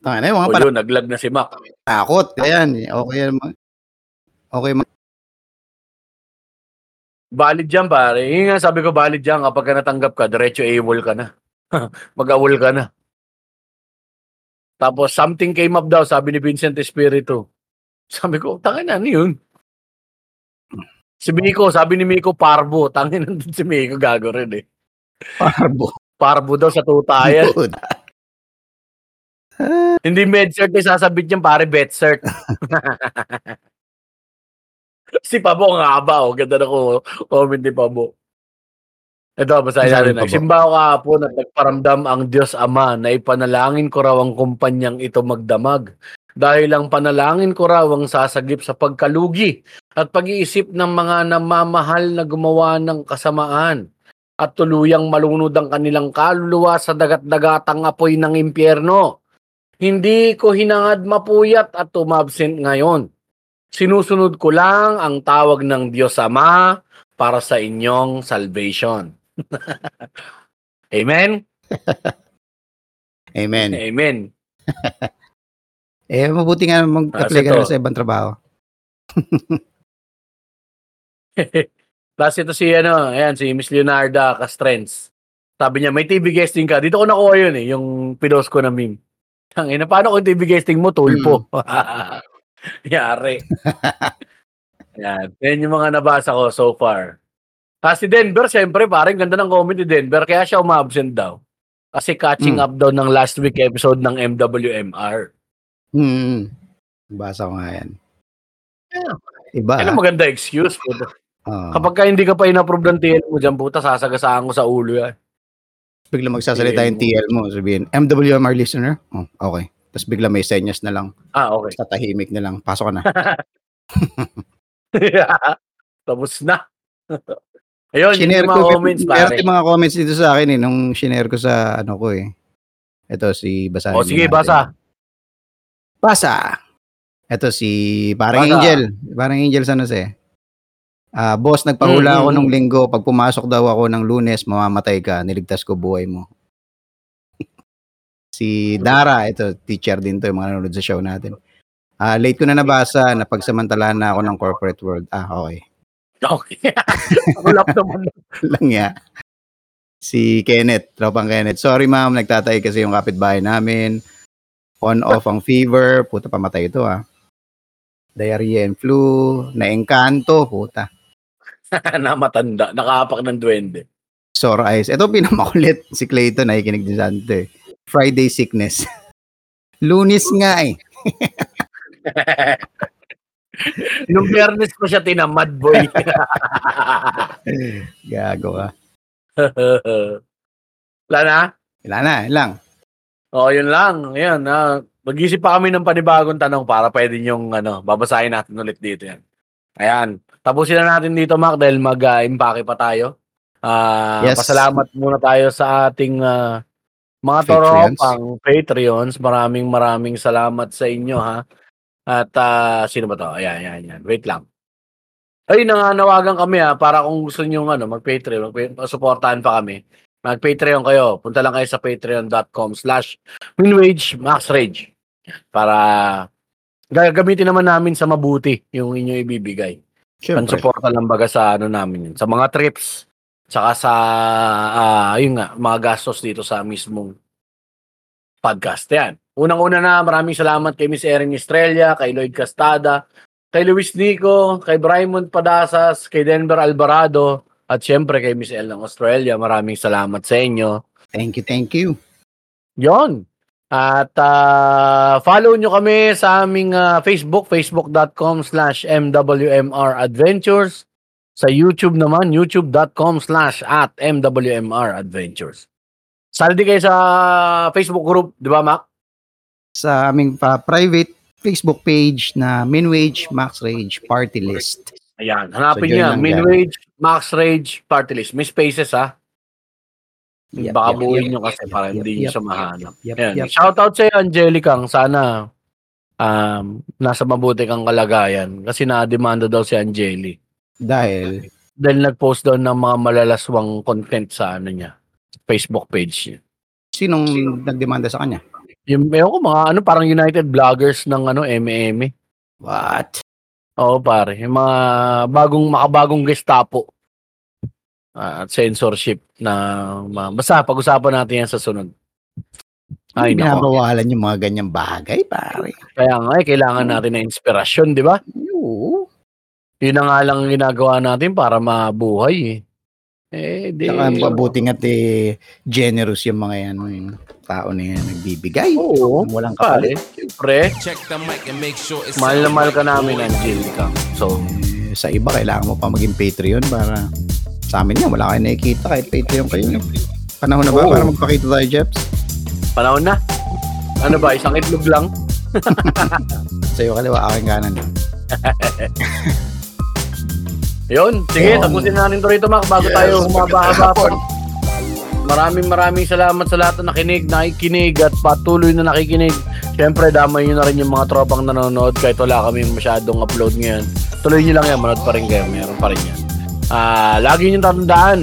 Tanga na yung mga o, para... yun, naglag na si Mac. Takot. Ayan. Okay yan. Okay. Ma- valid dyan, pare. Yung nga sabi ko, valid dyan. Kapag ka natanggap ka, diretso AWOL ka na. Mag-AWOL ka na. Tapos, something came up daw, sabi ni Vincent Espiritu. Sabi ko, tanga na, ano yun? Si Miko, sabi ni Miko, parbo. Tanga na si Miko, gago rin eh. Parbo. Parbo daw sa tutayan. Hindi med-cert na sasabit niyan, pare, bet-cert. Si Pabo, nga ba? O, ganda na ko comment ni Pabo. Ito, basahin natin na. Simbaho kahapon at nagparamdam ang Diyos Ama na ipanalangin ko raw ang kumpanyang ito magdamag. Dahil ang panalangin ko raw ang sasagip sa pagkalugi at pag-iisip ng mga namamahal na gumawa ng kasamaan at tuluyang malunod ang kanilang kaluluwa sa dagat-dagatang apoy ng impyerno. Hindi ko hinangad mapuyat at tumabsent ngayon. Sinusunod ko lang ang tawag ng Diyos Ama para sa inyong salvation. Amen? Amen. Amen. Eh, mabuti nga mag-apply ka sa ibang trabaho. Last ito si, ano, ayan, si Miss Leonarda Castrens. Sabi niya, may T V guesting ka. Dito ko nakuha yun eh, yung pinos ko na meme. Tangina, paano kung T V guesting mo? Tulpo. Hmm. Yari. Yan. Yan yung mga nabasa ko so far. Ah, si Denver, siyempre, parang ganda ng comment ni Denver, kaya siya umabsent daw. Kasi catching mm. up daw ng last week episode ng M W M R. Hmm. Basa ko nga yan. Yeah. Iba. Yan ang maganda excuse po. Oh. Kapag ka hindi ka pa in-approve ng T L mo dyan, puta, sasagasaan ko sa ulo yan. Bigla magsasalita yung T L mo, sabihin, M W M R listener? Oh, okay. Tapos bigla may senyas na lang. Ah, okay. Tapos tatahimik na lang. Pasok ka na. Tapos na. Ayun, shinare yung mga ko, comments, pare. Yung mga comments dito sa akin, eh, nung shinare ko sa, ano ko, eh. Ito, si Basa. O, sige, natin. Basa. Basa. Ito, si parang Basa. Angel. Parang Angel, sana siya. Uh, boss, nagpahula mm-hmm. ako nung linggo. Pag pumasok daw ako ng Lunes, mamamatay ka. Niligtas ko buhay mo. Si Dara, ito, teacher din to, yung mga nanonood sa show natin. Uh, late ko na nabasa, napagsamantalahan na ako ng corporate world. Ah, okay. Okay. Ulap naman lang ya. Si Kenneth, tropang Kenneth. Sorry ma'am, nagtatay kasi yung kapitbahay namin. On-off ang fever. Puta, pamatay ito ah. Diarrhea and flu. Na-engkanto, puta. Namatanda. Nakaapak ng duwende. Sore eyes. Ito pinamakulit. Si Clayton, nakikinig din sa ante. Friday sickness. Lunes nga eh. Nung fairness ko siya tinamad, boy. Gago ka. Wala na? Wala na, yun lang. Oo, yun lang. Ayan, ah, mag-isip pa kami ng panibagong tanong para pwede yung ano, babasahin natin ulit dito yan. Ayan, tapusin na natin dito, Mac, dahil mag-impake uh, pa tayo. Uh, yes. Pasalamat muna tayo sa ating uh, mga toropang Patreons. Maraming maraming salamat sa inyo, ha? At uh, sino ba to? Ayan, ayan, ayan. Wait lang. Ay, nanganawagan kami ha, para kung gusto nyo ano, mag-Patreon, mag-supportahan pa kami. Mag-Patreon kayo. Punta lang kayo sa patreon.com slash minwagemaxrage para gagamitin naman namin sa mabuti yung inyo ibibigay. Pansuporta lang baga sa ano namin yun. Sa mga trips, tsaka sa uh, yun nga, mga gastos dito sa mismong podcast. Yan. Unang-una na, maraming salamat kay Miss Erin Estrella, kay Lloyd Castada, kay Luis Nico, kay Brymond Padasas, kay Denver Alvarado, at syempre kay Miss L ng Australia. Maraming salamat sa inyo. Thank you, thank you. Yon. At uh, follow nyo kami sa aming uh, Facebook, facebook.com slash MWMR Adventures. Sa YouTube naman, youtube.com slash at MWMR Adventures. Saldi kayo sa Facebook group, di ba, Mac? Sa aming uh, private Facebook page na Minwage Max Rage Party List. Ayan, hanapin so, niya Minwage Max Rage Party List. May spaces ha. Yep, Baka yep, buuin yep, nyo kasi yep, para yep, hindi yep, nyo siya mahanap. Yep, yep, yep. Shout out sa iyo, Angelica. Sana um, nasa mabuti kang kalagayan kasi na-demanda daw si Angeli. Dahil? Dahil nag-post daw ng mga malalaswang content sa ano niya, Facebook page niya. Sinong, Sinong nagdemanda sa kanya? Yung meron ko mga ano parang United Vloggers ng ano M M A. What? Oo pare, yung mga bagong makabagong Gestapo uh, at censorship na uh, basta pag-usapan natin yan sa sunod. Ay nako. Binabawalan yung mga ganyang bagay, pare. Kaya nga eh, kailangan natin ng inspirasyon, di ba? Oo. Yun na nga lang ginagawa natin para mabuhay eh. Eh, di. Saka mabuting at eh, generous yung mga yan, yung tao na yan nagbibigay. Oo, walang kapalit. Siyempre, sure mahal na mahal ka namin, Angelica. So, eh, sa iba, kailangan mo pa maging Patreon para sa amin yan. Wala kayo nakikita kahit Patreon kayo. Panahon na ba? Oo. Para magpakita tayo, Jeps? Panahon na. Ano ba? Isang itlog lang? Sa'yo kaliwa, aking kanan. Yun, sige, um, tapusin na natin ito rito, Mac, bago yes, tayo humaba-haba. Maraming maraming salamat sa lahat na nakinig, nakikinig, at patuloy na nakikinig. Siyempre, damay nyo na rin yung mga tropang nanonood kahit wala kami masyadong upload ngayon. Tuloy nyo lang yan, manood pa rin kayo, meron pa rin yan. Ah, lagi nyo tatandaan.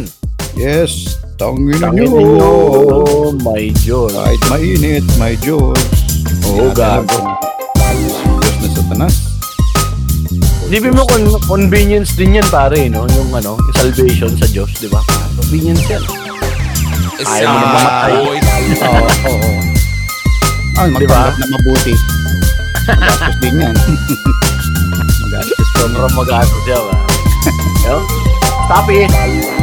Yes. Tangin niyo! Oh my Diyos! Kahit mainit, my Diyos! Oo, gago! Diyos na Satanas! Isipin mo, con- convenience din yan, pare, no? Yung ano, yung salvation sa Diyos, di ba? Convenience yan. Ayaw mo na mamatay. Oo, oo. Ay, magtanggap na mabuti. Magastos din yan. Magastos. Sobrang magastos yan, ba? Stop it!